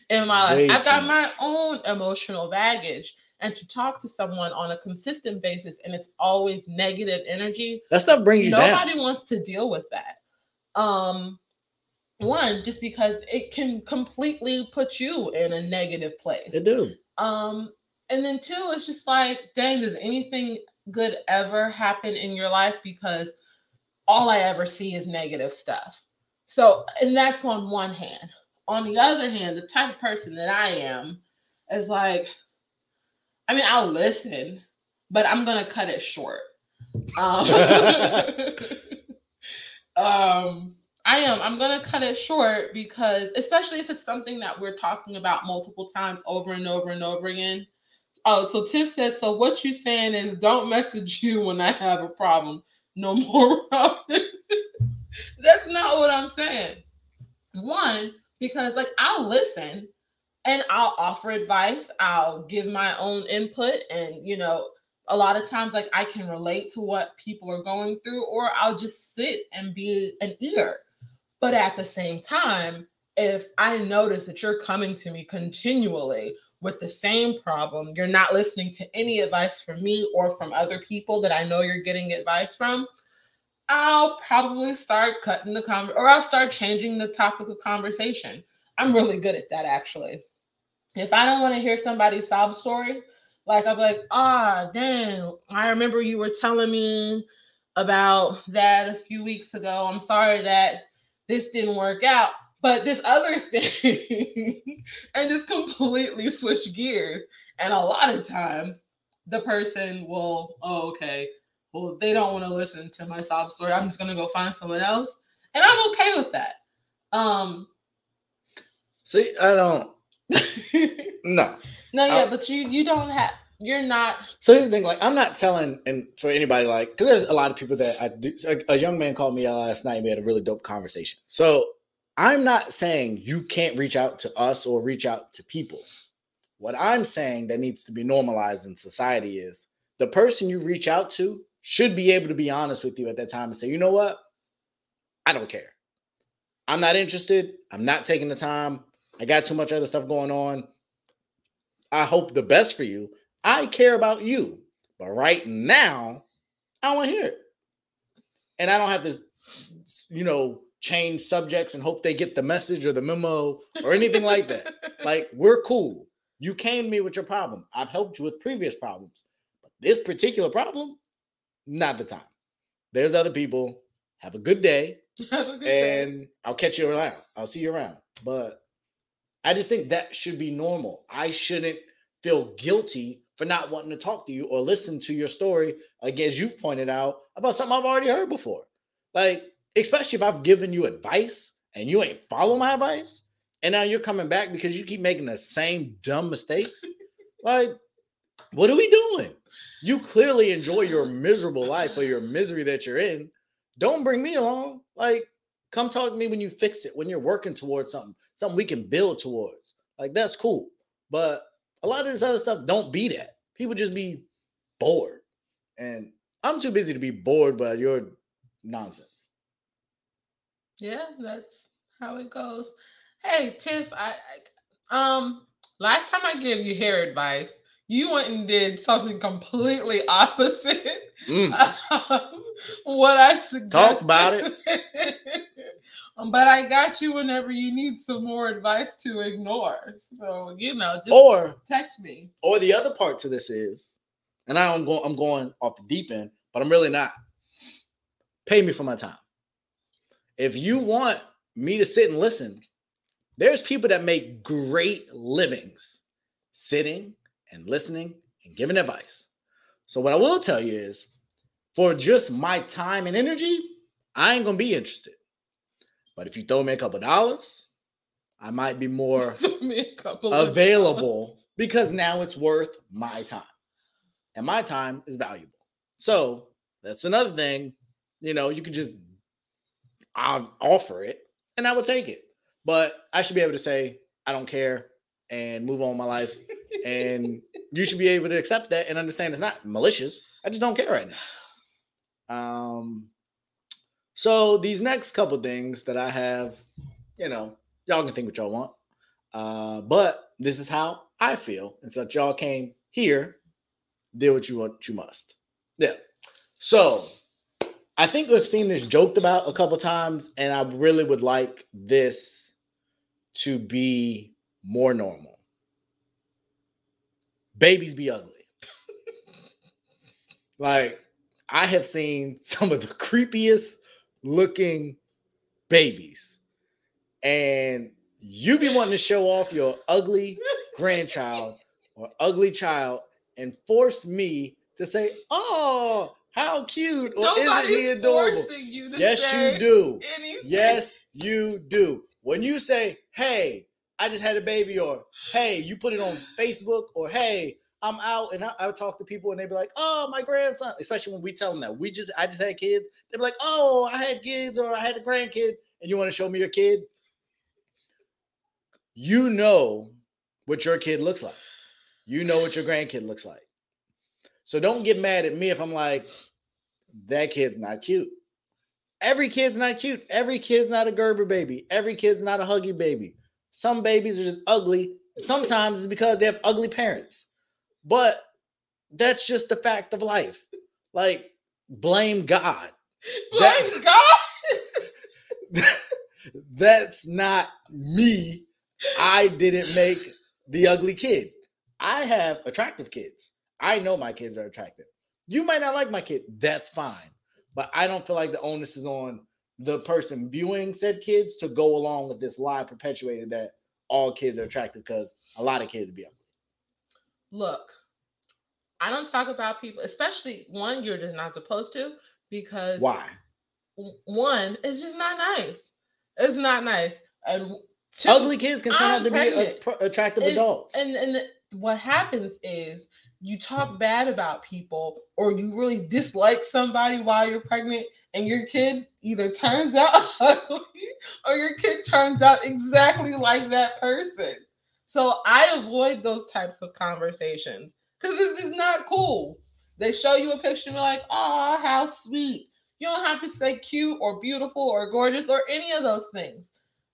in my life. Way I've got my own emotional baggage. And to talk to someone on a consistent basis, and it's always negative energy. That stuff brings you down. Nobody wants to deal with that. Um, One, just because it can completely put you in a negative place. It do. Um, and then two, it's just like, dang, does anything good ever happen in your life? Because all I ever see is negative stuff. So, and that's on one hand. On the other hand, the type of person that I am is like, I mean, I'll listen, but I'm going to cut it short. Um, um I am. I'm going to cut it short because, especially if it's something that we're talking about multiple times over and over and over again. Oh, so Tiff said, so what you're saying is don't message you when I have a problem. No more problem. That's not what I'm saying. One, because like I'll listen and I'll offer advice. I'll give my own input. And, you know, a lot of times like I can relate to what people are going through, or I'll just sit and be an ear. But at the same time, if I notice that you're coming to me continually with the same problem, you're not listening to any advice from me or from other people that I know you're getting advice from, I'll probably start cutting the conversation, or I'll start changing the topic of conversation. I'm really good at that, actually. If I don't want to hear somebody's sob story, like I'll be like, ah, oh, dang, I remember you were telling me about that a few weeks ago. I'm sorry that this didn't work out, but this other thing, and just completely switch gears. And a lot of times the person will, oh, okay, well, they don't want to listen to my sob story. I'm just going to go find someone else. And I'm okay with that. Um, See, I don't, no. No, yeah, I'll... but you, you don't have, you're not. So here's the thing, like, I'm not telling, and for anybody, like, because there's a lot of people that I do. So a, a young man called me last night and we had a really dope conversation. So I'm not saying you can't reach out to us or reach out to people. What I'm saying that needs to be normalized in society is the person you reach out to should be able to be honest with you at that time and say, you know what? I don't care. I'm not interested. I'm not taking the time. I got too much other stuff going on. I hope the best for you. I care about you, but right now, I don't want to hear it. And I don't have to, you know, change subjects and hope they get the message or the memo or anything like that. Like, we're cool. You came to me with your problem. I've helped you with previous problems. But this particular problem, not the time. There's other people. Have a good day. Have a good and day. I'll catch you around. I'll see you around. But I just think that should be normal. I shouldn't feel guilty for not wanting to talk to you or listen to your story, like as you've pointed out, about something I've already heard before. Like, especially if I've given you advice and you ain't follow my advice, and now you're coming back because you keep making the same dumb mistakes. Like, what are we doing? You clearly enjoy your miserable life or your misery that you're in. Don't bring me along. Like, come talk to me when you fix it, when you're working towards something, something we can build towards. Like, that's cool. But a lot of this other stuff don't be that. People just be bored. And I'm too busy to be bored by your nonsense. Yeah, that's how it goes. Hey, Tiff, I, I um last time I gave you hair advice, you went and did something completely opposite mm. of what I suggested. Talk about it. But I got you whenever you need some more advice to ignore. So, you know, just or, text me. Or the other part to this is, and I don't go, I'm going off the deep end, but I'm really not. Pay me for my time. If you want me to sit and listen, there's people that make great livings sitting and listening and giving advice. So what I will tell you is, for just my time and energy, I ain't going to be interested. But if you throw me a couple dollars, I might be more available because now it's worth my time. And my time is valuable. So that's another thing. You know, you could just I'll offer it and I will take it. But I should be able to say, I don't care and move on with my life. And you should be able to accept that and understand it's not malicious. I just don't care right now. Um, so these next couple things that I have, you know, y'all can think what y'all want. Uh, but this is how I feel. And so y'all came here, did what you want, you must. Yeah. So I think we've seen this joked about a couple times, and I really would like this to be more normal. Babies be ugly. Like, I have seen some of the creepiest looking babies, and you be wanting to show off your ugly grandchild or ugly child and force me to say, oh, how cute, or nobody's isn't he adorable? You to yes, say you do. Anything. Yes, you do. When you say, hey, I just had a baby, or hey, you put it on Facebook, or hey, I'm out, and I, I would talk to people, and they'd be like, oh, my grandson, especially when we tell them that. we just I just had kids. They'd be like, oh, I had kids, or I had a grandkid, and you want to show me your kid? You know what your kid looks like. You know what your grandkid looks like. So don't get mad at me if I'm like, that kid's not cute. Every kid's not cute. Every kid's not a Gerber baby. Every kid's not a Huggy baby. Some babies are just ugly. Sometimes it's because they have ugly parents. But that's just the fact of life. Like, blame God. Blame that's, God? That's not me. I didn't make the ugly kid. I have attractive kids. I know my kids are attractive. You might not like my kid. That's fine. But I don't feel like the onus is on the person viewing said kids to go along with this lie perpetuated that all kids are attractive, because a lot of kids be ugly. Look, I don't talk about people, especially one you're just not supposed to, because why? One, it's just not nice. It's not nice. And two, ugly kids can turn I'm out to pregnant. be a, attractive and, adults. And and what happens is, you talk bad about people, or you really dislike somebody while you're pregnant, and your kid either turns out ugly or your kid turns out exactly like that person. So I avoid those types of conversations because it's just not cool. They show you a picture and you're like, oh, how sweet. You don't have to say cute or beautiful or gorgeous or any of those things.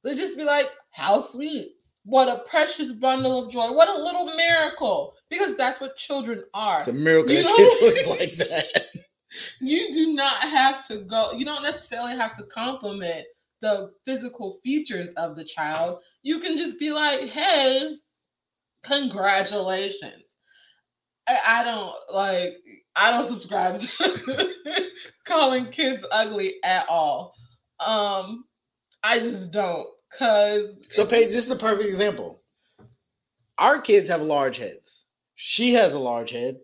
They'll just be like, how sweet. What a precious bundle of joy. What a little miracle. Because that's what children are. It's a miracle you that kids look like that. You do not have to go. You don't necessarily have to compliment the physical features of the child. You can just be like, hey, congratulations. I, I don't, like, I don't subscribe to calling kids ugly at all. Um, I just don't. Cause so Paige, this is a perfect example. Our kids have large heads. She has a large head.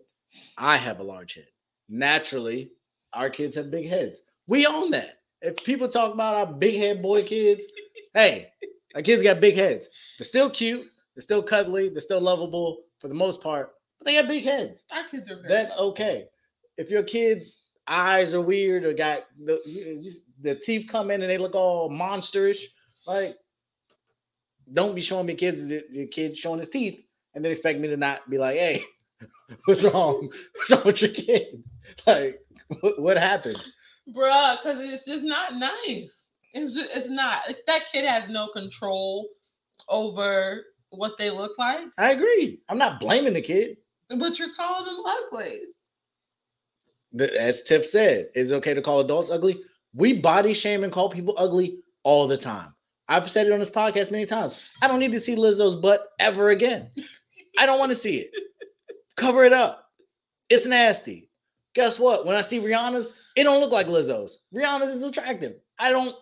I have a large head. Naturally, our kids have big heads. We own that. If people talk about our big head boy kids, hey, our kids got big heads. They're still cute. They're still cuddly. They're still lovable for the most part. But they got big heads. Our kids are very That's lovable. Okay. If your kids' eyes are weird or got the, the teeth come in and they look all monsterish, like, don't be showing me kids, your kid showing his teeth, and then expect me to not be like, hey, what's wrong? What's wrong with your kid? Like, what, what happened? Bruh, because it's just not nice. It's just, it's not. That kid has no control over what they look like. I agree. I'm not blaming the kid. But you're calling them ugly. As Tiff said, is it okay to call adults ugly? We body shame and call people ugly all the time. I've said it on this podcast many times. I don't need to see Lizzo's butt ever again. I don't want to see it. Cover it up. It's nasty. Guess what? When I see Rihanna's, it don't look like Lizzo's. Rihanna's is attractive. I don't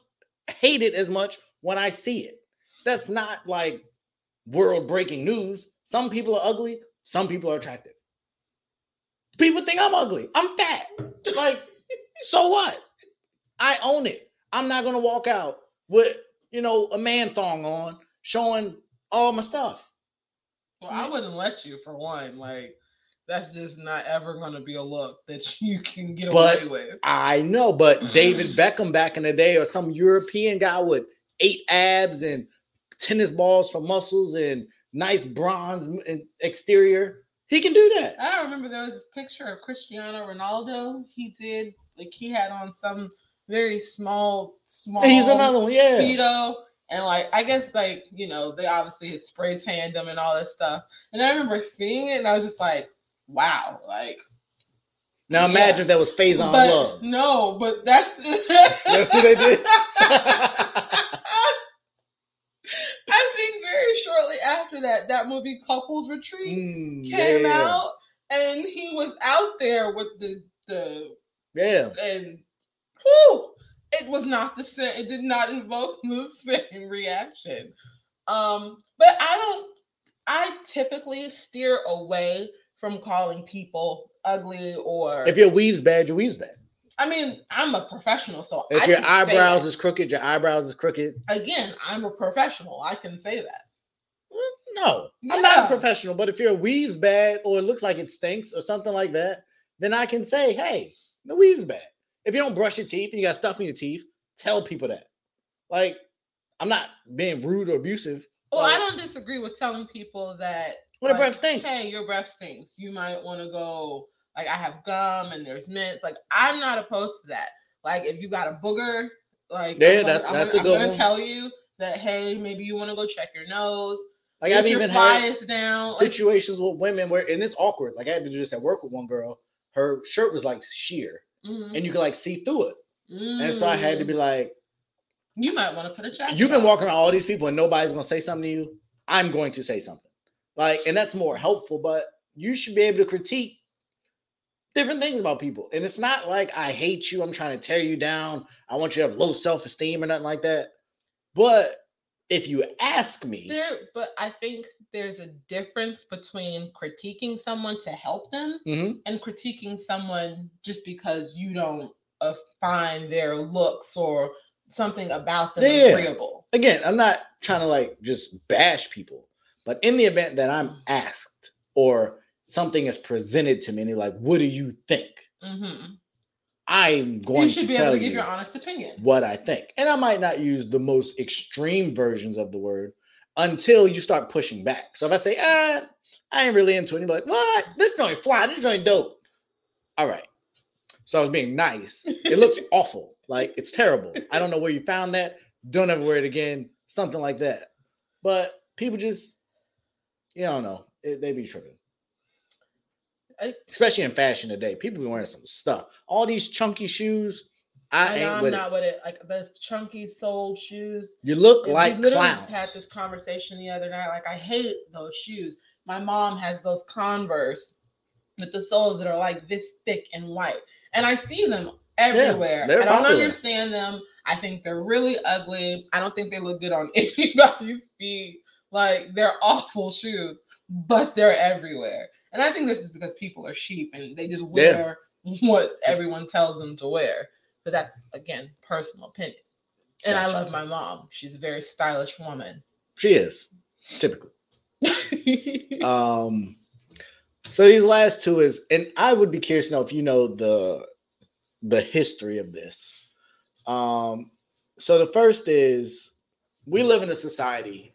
hate it as much when I see it. That's not like world-breaking news. Some people are ugly. Some people are attractive. People think I'm ugly. I'm fat. Like, so what? I own it. I'm not going to walk out with, you know, a man thong on showing all my stuff. Well, I wouldn't let you, for one. Like, that's just not ever going to be a look that you can get but away with. I know, but David Beckham back in the day, or some European guy with eight abs and tennis balls for muscles and nice bronze exterior, he can do that. I remember there was this picture of Cristiano Ronaldo. He did, like, he had on some very small, small. He's another one, yeah. Speedo. And, like, I guess, like, you know, they obviously had spray tanned him and all that stuff. And I remember seeing it, and I was just like, wow, like. Now yeah. Imagine if that was Faison Love. No, but that's. That's what they did? I think very shortly after that, that movie Couples Retreat mm, came yeah. out, and he was out there with the. the yeah. And, whew. It was not the same. It did not invoke the same reaction. Um, but I don't, I typically steer away from calling people ugly or. If your weave's bad, your weave's bad. I mean, I'm a professional, so if I your eyebrows is crooked, your eyebrows is crooked. Again, I'm a professional. I can say that. Well, no, yeah. I'm not a professional, but if your weave's bad or it looks like it stinks or something like that, then I can say, hey, the weave's bad. If you don't brush your teeth and you got stuff in your teeth, tell people that. Like, I'm not being rude or abusive. Well, like, I don't disagree with telling people that. Well, like, your breath stinks. Hey, your breath stinks. You might want to go, like, I have gum and there's mints. Like, I'm not opposed to that. Like, if you got a booger, like, yeah, I'm, that's, I'm, that's I'm, a good I'm gonna one. tell you that, hey, maybe you want to go check your nose. Like, I've even had down. situations like, with women where, and it's awkward. Like, I had to do this at work with one girl. Her shirt was like sheer. Mm-hmm. And you can like see through it. Mm-hmm. And so I had to be like, you might want to put a check. You've been walking around all these people and nobody's going to say something to you. I'm going to say something. Like, and that's more helpful, but you should be able to critique different things about people. And it's not like I hate you. I'm trying to tear you down. I want you to have low self-esteem or nothing like that. But if you ask me. There, but I think there's a difference between critiquing someone to help them mm-hmm. and critiquing someone just because you don't uh, find their looks or something about them yeah. agreeable. Again, I'm not trying to like just bash people, but in the event that I'm asked or something is presented to me and they're like, what do you think? Mm-hmm. I'm going to tell you your honest opinion, what I think. And I might not use the most extreme versions of the word until you start pushing back. So if I say, ah, I ain't really into it, you're like, what? This joint fly, this joint dope. All right. So I was being nice. It looks awful. Like, it's terrible. I don't know where you found that. Don't ever wear it again. Something like that. But people just, yeah, I don't know. It, they be tripping. I, especially in fashion today, people be wearing some stuff. All these chunky shoes, I, I ain't know, I'm with not it. with it. Like those chunky soled shoes, you look and like clowns. We literally clowns. Just had this conversation the other night. Like, I hate those shoes. My mom has those Converse with the soles that are like this thick and white, and I see them everywhere. Yeah, I don't popular. understand them. I think they're really ugly. I don't think they look good on anybody's feet. Like, they're awful shoes, but they're everywhere. And I think this is because people are sheep and they just wear yeah. what everyone tells them to wear. But that's, again, personal opinion. And gotcha. I love my mom. She's a very stylish woman. She is, typically. um, so these last two is, and I would be curious to know if you know the the history of this. Um, so the first is, we live in a society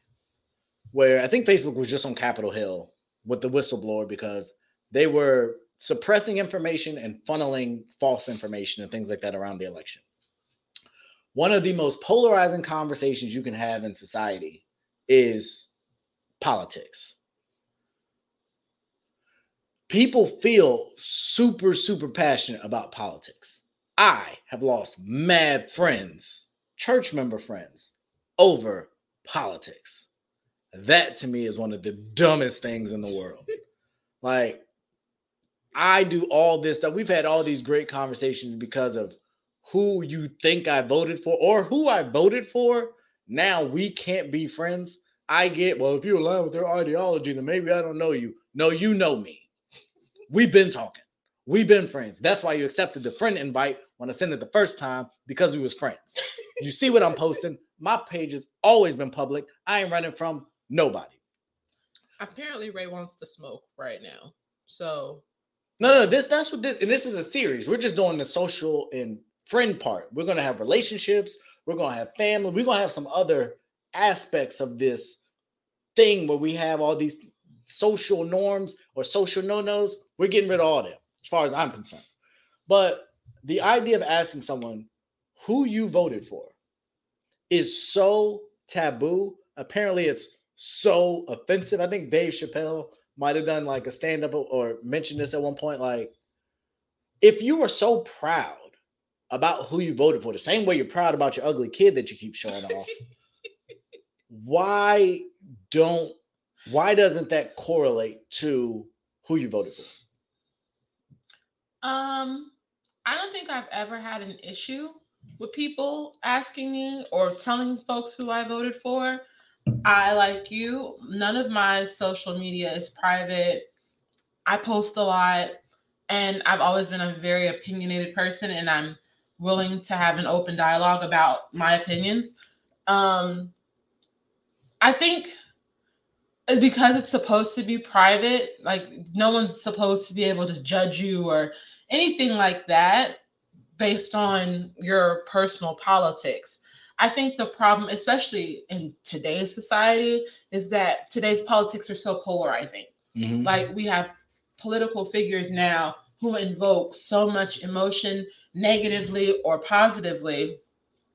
where I think Facebook was just on Capitol Hill with the whistleblower because they were suppressing information and funneling false information and things like that around the election. One of the most polarizing conversations you can have in society is politics. People feel super, super passionate about politics. I have lost mad friends church member friends over politics. That to me is one of the dumbest things in the world. Like, I do all this stuff. We've had all these great conversations because of who you think I voted for or who I voted for. Now we can't be friends. I get, well, if you align with their ideology, then maybe I don't know you. No, you know me. We've been talking. We've been friends. That's why you accepted the friend invite when I sent it the first time, because we was friends. You see what I'm posting. My page has always been public. I ain't running from nobody. Apparently, Ray wants to smoke right now. So no, no, this that's what this and this is a series. We're just doing the social and friend part. We're gonna have relationships. We're gonna have family. We're gonna have some other aspects of this thing where we have all these social norms or social no-nos. We're getting rid of all them, as far as I'm concerned. But the idea of asking someone who you voted for is so taboo. Apparently, it's so offensive. I think Dave Chappelle might have done like a stand-up or mentioned this at one point. Like, if you were so proud about who you voted for, the same way you're proud about your ugly kid that you keep showing off, why don't, why doesn't that correlate to who you voted for? Um, I don't think I've ever had an issue with people asking me or telling folks who I voted for. I, like you, none of my social media is private. I post a lot, and I've always been a very opinionated person, and I'm willing to have an open dialogue about my opinions. Um, I think because it's supposed to be private, like no one's supposed to be able to judge you or anything like that based on your personal politics. I think the problem, especially in today's society, is that today's politics are so polarizing. Mm-hmm. Like, we have political figures now who invoke so much emotion negatively or positively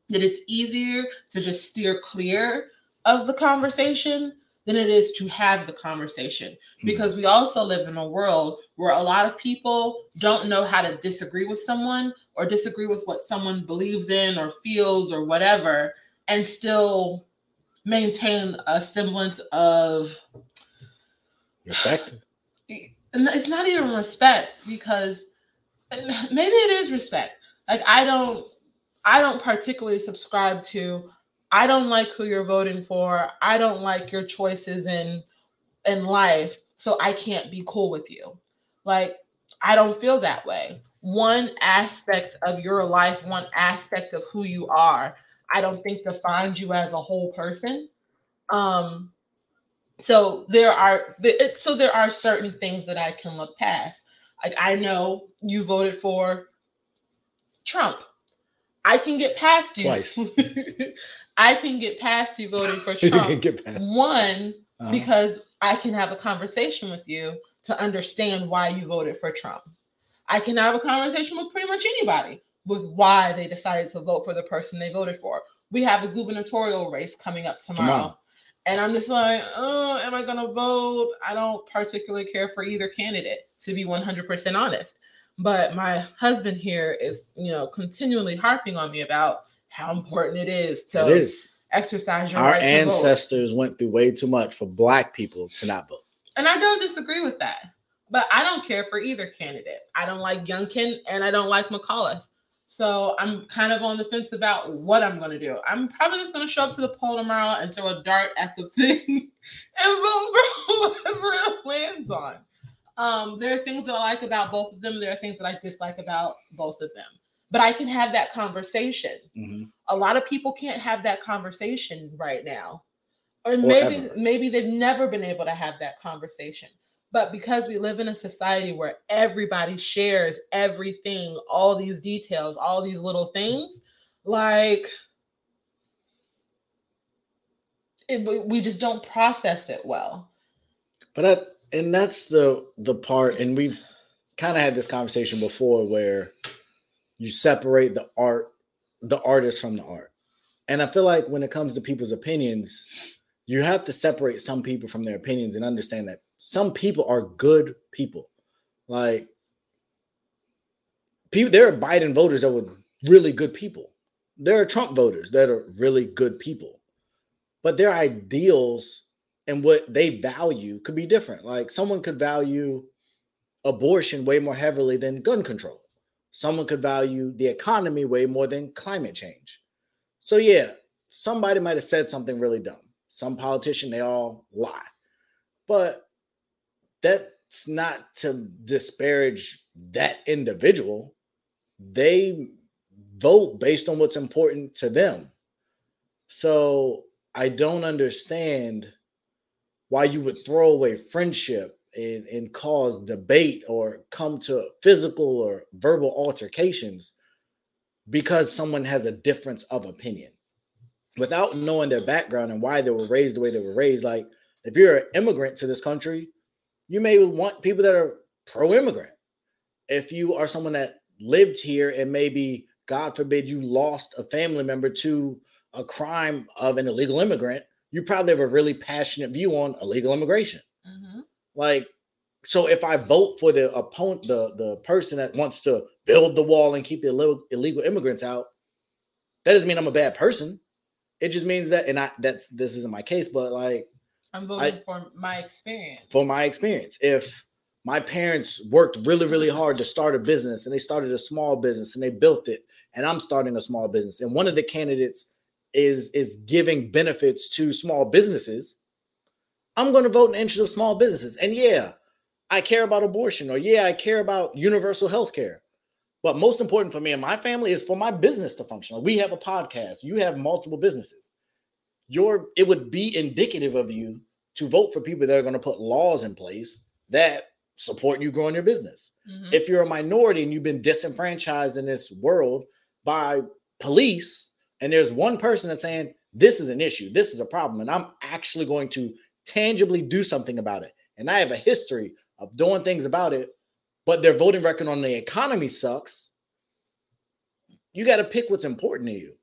that it's easier to just steer clear of the conversation than it is to have the conversation. Mm-hmm. Because we also live in a world where a lot of people don't know how to disagree with someone or disagree with what someone believes in or feels or whatever, and still maintain a semblance of respect. It's not even respect, because maybe it is respect. Like, I don't, I don't particularly subscribe to, I don't like who you're voting for. I don't like your choices in, in life. So I can't be cool with you. Like, I don't feel that way. One aspect of your life, one aspect of who you are, I don't think defines you as a whole person. Um, so there are so there are certain things that I can look past. Like, I know you voted for Trump. I can get past you. Twice. I can get past you voting for Trump. You can get past. One, uh-huh. Because I can have a conversation with you to understand why you voted for Trump. I can have a conversation with pretty much anybody with why they decided to vote for the person they voted for. We have a gubernatorial race coming up tomorrow. And I'm just like, oh, am I going to vote? I don't particularly care for either candidate, to be one hundred percent honest. But my husband here is, you know, continually harping on me about how important it is to it is. exercise your Our right to vote. Our ancestors went through way too much for Black people to not vote. And I don't disagree with that. But I don't care for either candidate. I don't like Youngkin, and I don't like McAuliffe. So I'm kind of on the fence about what I'm going to do. I'm probably just going to show up to the poll tomorrow and throw a dart at the thing and vote for whoever it lands on. Um, there are things that I like about both of them. There are things that I dislike about both of them. But I can have that conversation. Mm-hmm. A lot of people can't have that conversation right now. Or, or maybe ever. maybe they've never been able to have that conversation. But because we live in a society where everybody shares everything, all these details, all these little things, like, it, we just don't process it well. But I, and that's the the part, and we've kind of had this conversation before, where you separate the art, the artist from the art. And I feel like when it comes to people's opinions, you have to separate some people from their opinions and understand that some people are good people. Like, people, there are Biden voters that were really good people. There are Trump voters that are really good people, but their ideals and what they value could be different. Like someone could value abortion way more heavily than gun control. Someone could value the economy way more than climate change. So yeah, somebody might have said something really dumb. Some politician, they all lie. But that's not to disparage that individual. They vote based on what's important to them. So I don't understand why you would throw away friendship and, and cause debate or come to physical or verbal altercations because someone has a difference of opinion without knowing their background and why they were raised the way they were raised. Like if you're an immigrant to this country, you may want people that are pro-immigrant. If you are someone that lived here and maybe, God forbid, you lost a family member to a crime of an illegal immigrant, you probably have a really passionate view on illegal immigration. Mm-hmm. Like, so if I vote for the opponent, the, the person that wants to build the wall and keep the illegal, illegal immigrants out, that doesn't mean I'm a bad person. It just means that, and I, that's, this isn't my case, but like, I'm voting I, for my experience. For my experience. If my parents worked really, really hard to start a business and they started a small business and they built it, and I'm starting a small business, and one of the candidates is, is giving benefits to small businesses, I'm going to vote in the interest of small businesses. And yeah, I care about abortion, or yeah, I care about universal health care. But most important for me and my family is for my business to function. Like we have a podcast. You have multiple businesses. Your, it would be indicative of you to vote for people that are going to put laws in place that support you growing your business. Mm-hmm. If you're a minority and you've been disenfranchised in this world by police, and there's one person that's saying, this is an issue, this is a problem, and I'm actually going to tangibly do something about it, and I have a history of doing things about it, but their voting record on the economy sucks, you got to pick what's important to you.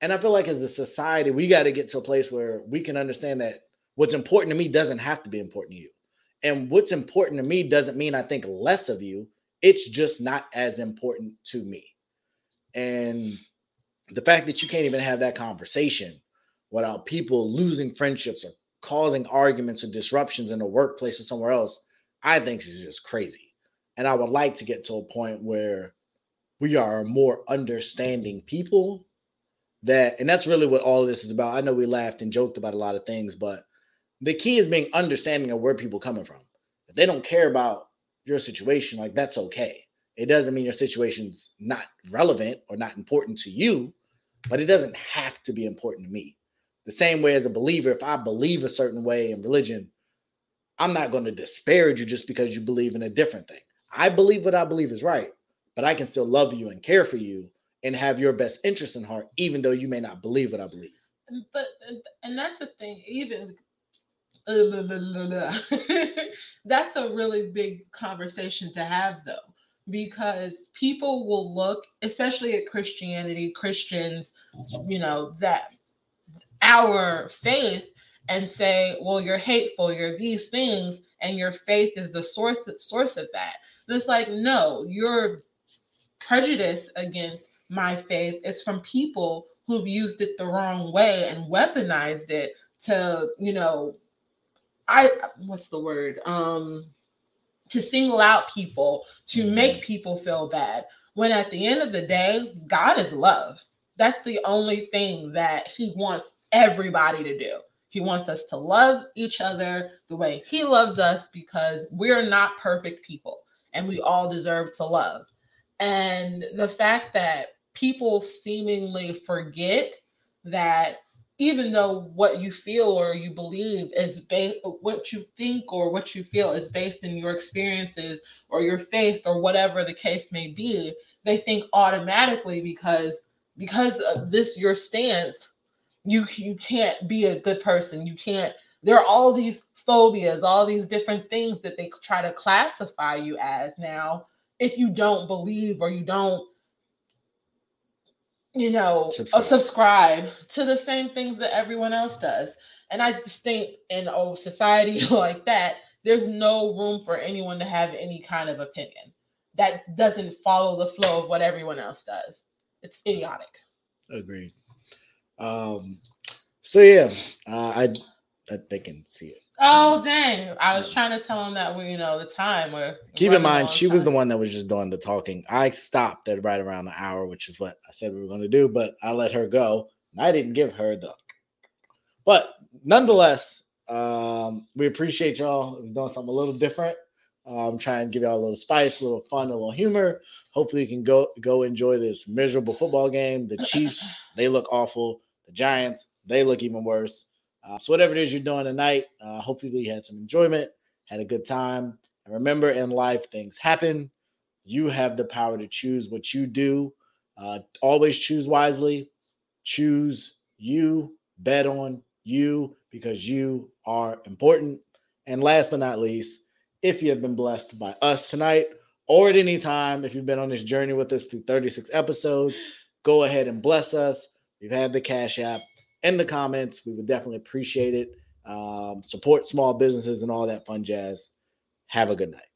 And I feel like as a society, we got to get to a place where we can understand that what's important to me doesn't have to be important to you. And what's important to me doesn't mean I think less of you. It's just not as important to me. And the fact that you can't even have that conversation without people losing friendships or causing arguments or disruptions in the workplace or somewhere else, I think is just crazy. And I would like to get to a point where we are a more understanding people. That, and that's really what all of this is about. I know we laughed and joked about a lot of things, but the key is being understanding of where people are coming from. If they don't care about your situation, like that's okay. It doesn't mean your situation's not relevant or not important to you, but it doesn't have to be important to me. The same way as a believer, if I believe a certain way in religion, I'm not going to disparage you just because you believe in a different thing. I believe what I believe is right, but I can still love you and care for you and have your best interest in heart, even though you may not believe what I believe. But, and that's the thing, even, that's a really big conversation to have though, because people will look, especially at Christianity, Christians, you know, that our faith, and say, well, you're hateful, you're these things, and your faith is the source, source of that. And it's like, no, you're prejudice against my faith is from people who've used it the wrong way and weaponized it to, you know, I, what's the word? Um, to single out people, to make people feel bad. When at the end of the day, God is love. That's the only thing that he wants everybody to do. He wants us to love each other the way he loves us, because we're not perfect people and we all deserve to love. And the fact that people seemingly forget that even though what you feel or you believe is based, what you think or what you feel is based in your experiences or your faith or whatever the case may be, they think automatically because because of this, your stance, you you can't be a good person. You can't. There are all these phobias, all these different things that they try to classify you as now. If you don't believe or you don't, you know, subscribe. Uh, subscribe to the same things that everyone else does. And I just think in a society like that, there's no room for anyone to have any kind of opinion that doesn't follow the flow of what everyone else does. It's idiotic. Agreed. Um, so yeah, uh, I I they can see it. Oh dang! I was trying to tell him that we, you know, the time. We're keep in mind she time. was the one that was just doing the talking. I stopped at right around the hour, which is what I said we were going to do, but I let her go. And I didn't give her the. But nonetheless, um, we appreciate y'all. It was doing something a little different. Um, trying to give y'all a little spice, a little fun, a little humor. Hopefully, you can go go enjoy this miserable football game. The Chiefs, they look awful. The Giants, they look even worse. Uh, so whatever it is you're doing tonight, uh, hopefully you had some enjoyment, had a good time. And remember, in life, things happen. You have the power to choose what you do. Uh, always choose wisely. Choose you. Bet on you because you are important. And last but not least, if you have been blessed by us tonight or at any time, if you've been on this journey with us through thirty-six episodes, go ahead and bless us. We've had the Cash App. In the comments, we would definitely appreciate it. Um, support small businesses and all that fun jazz. Have a good night.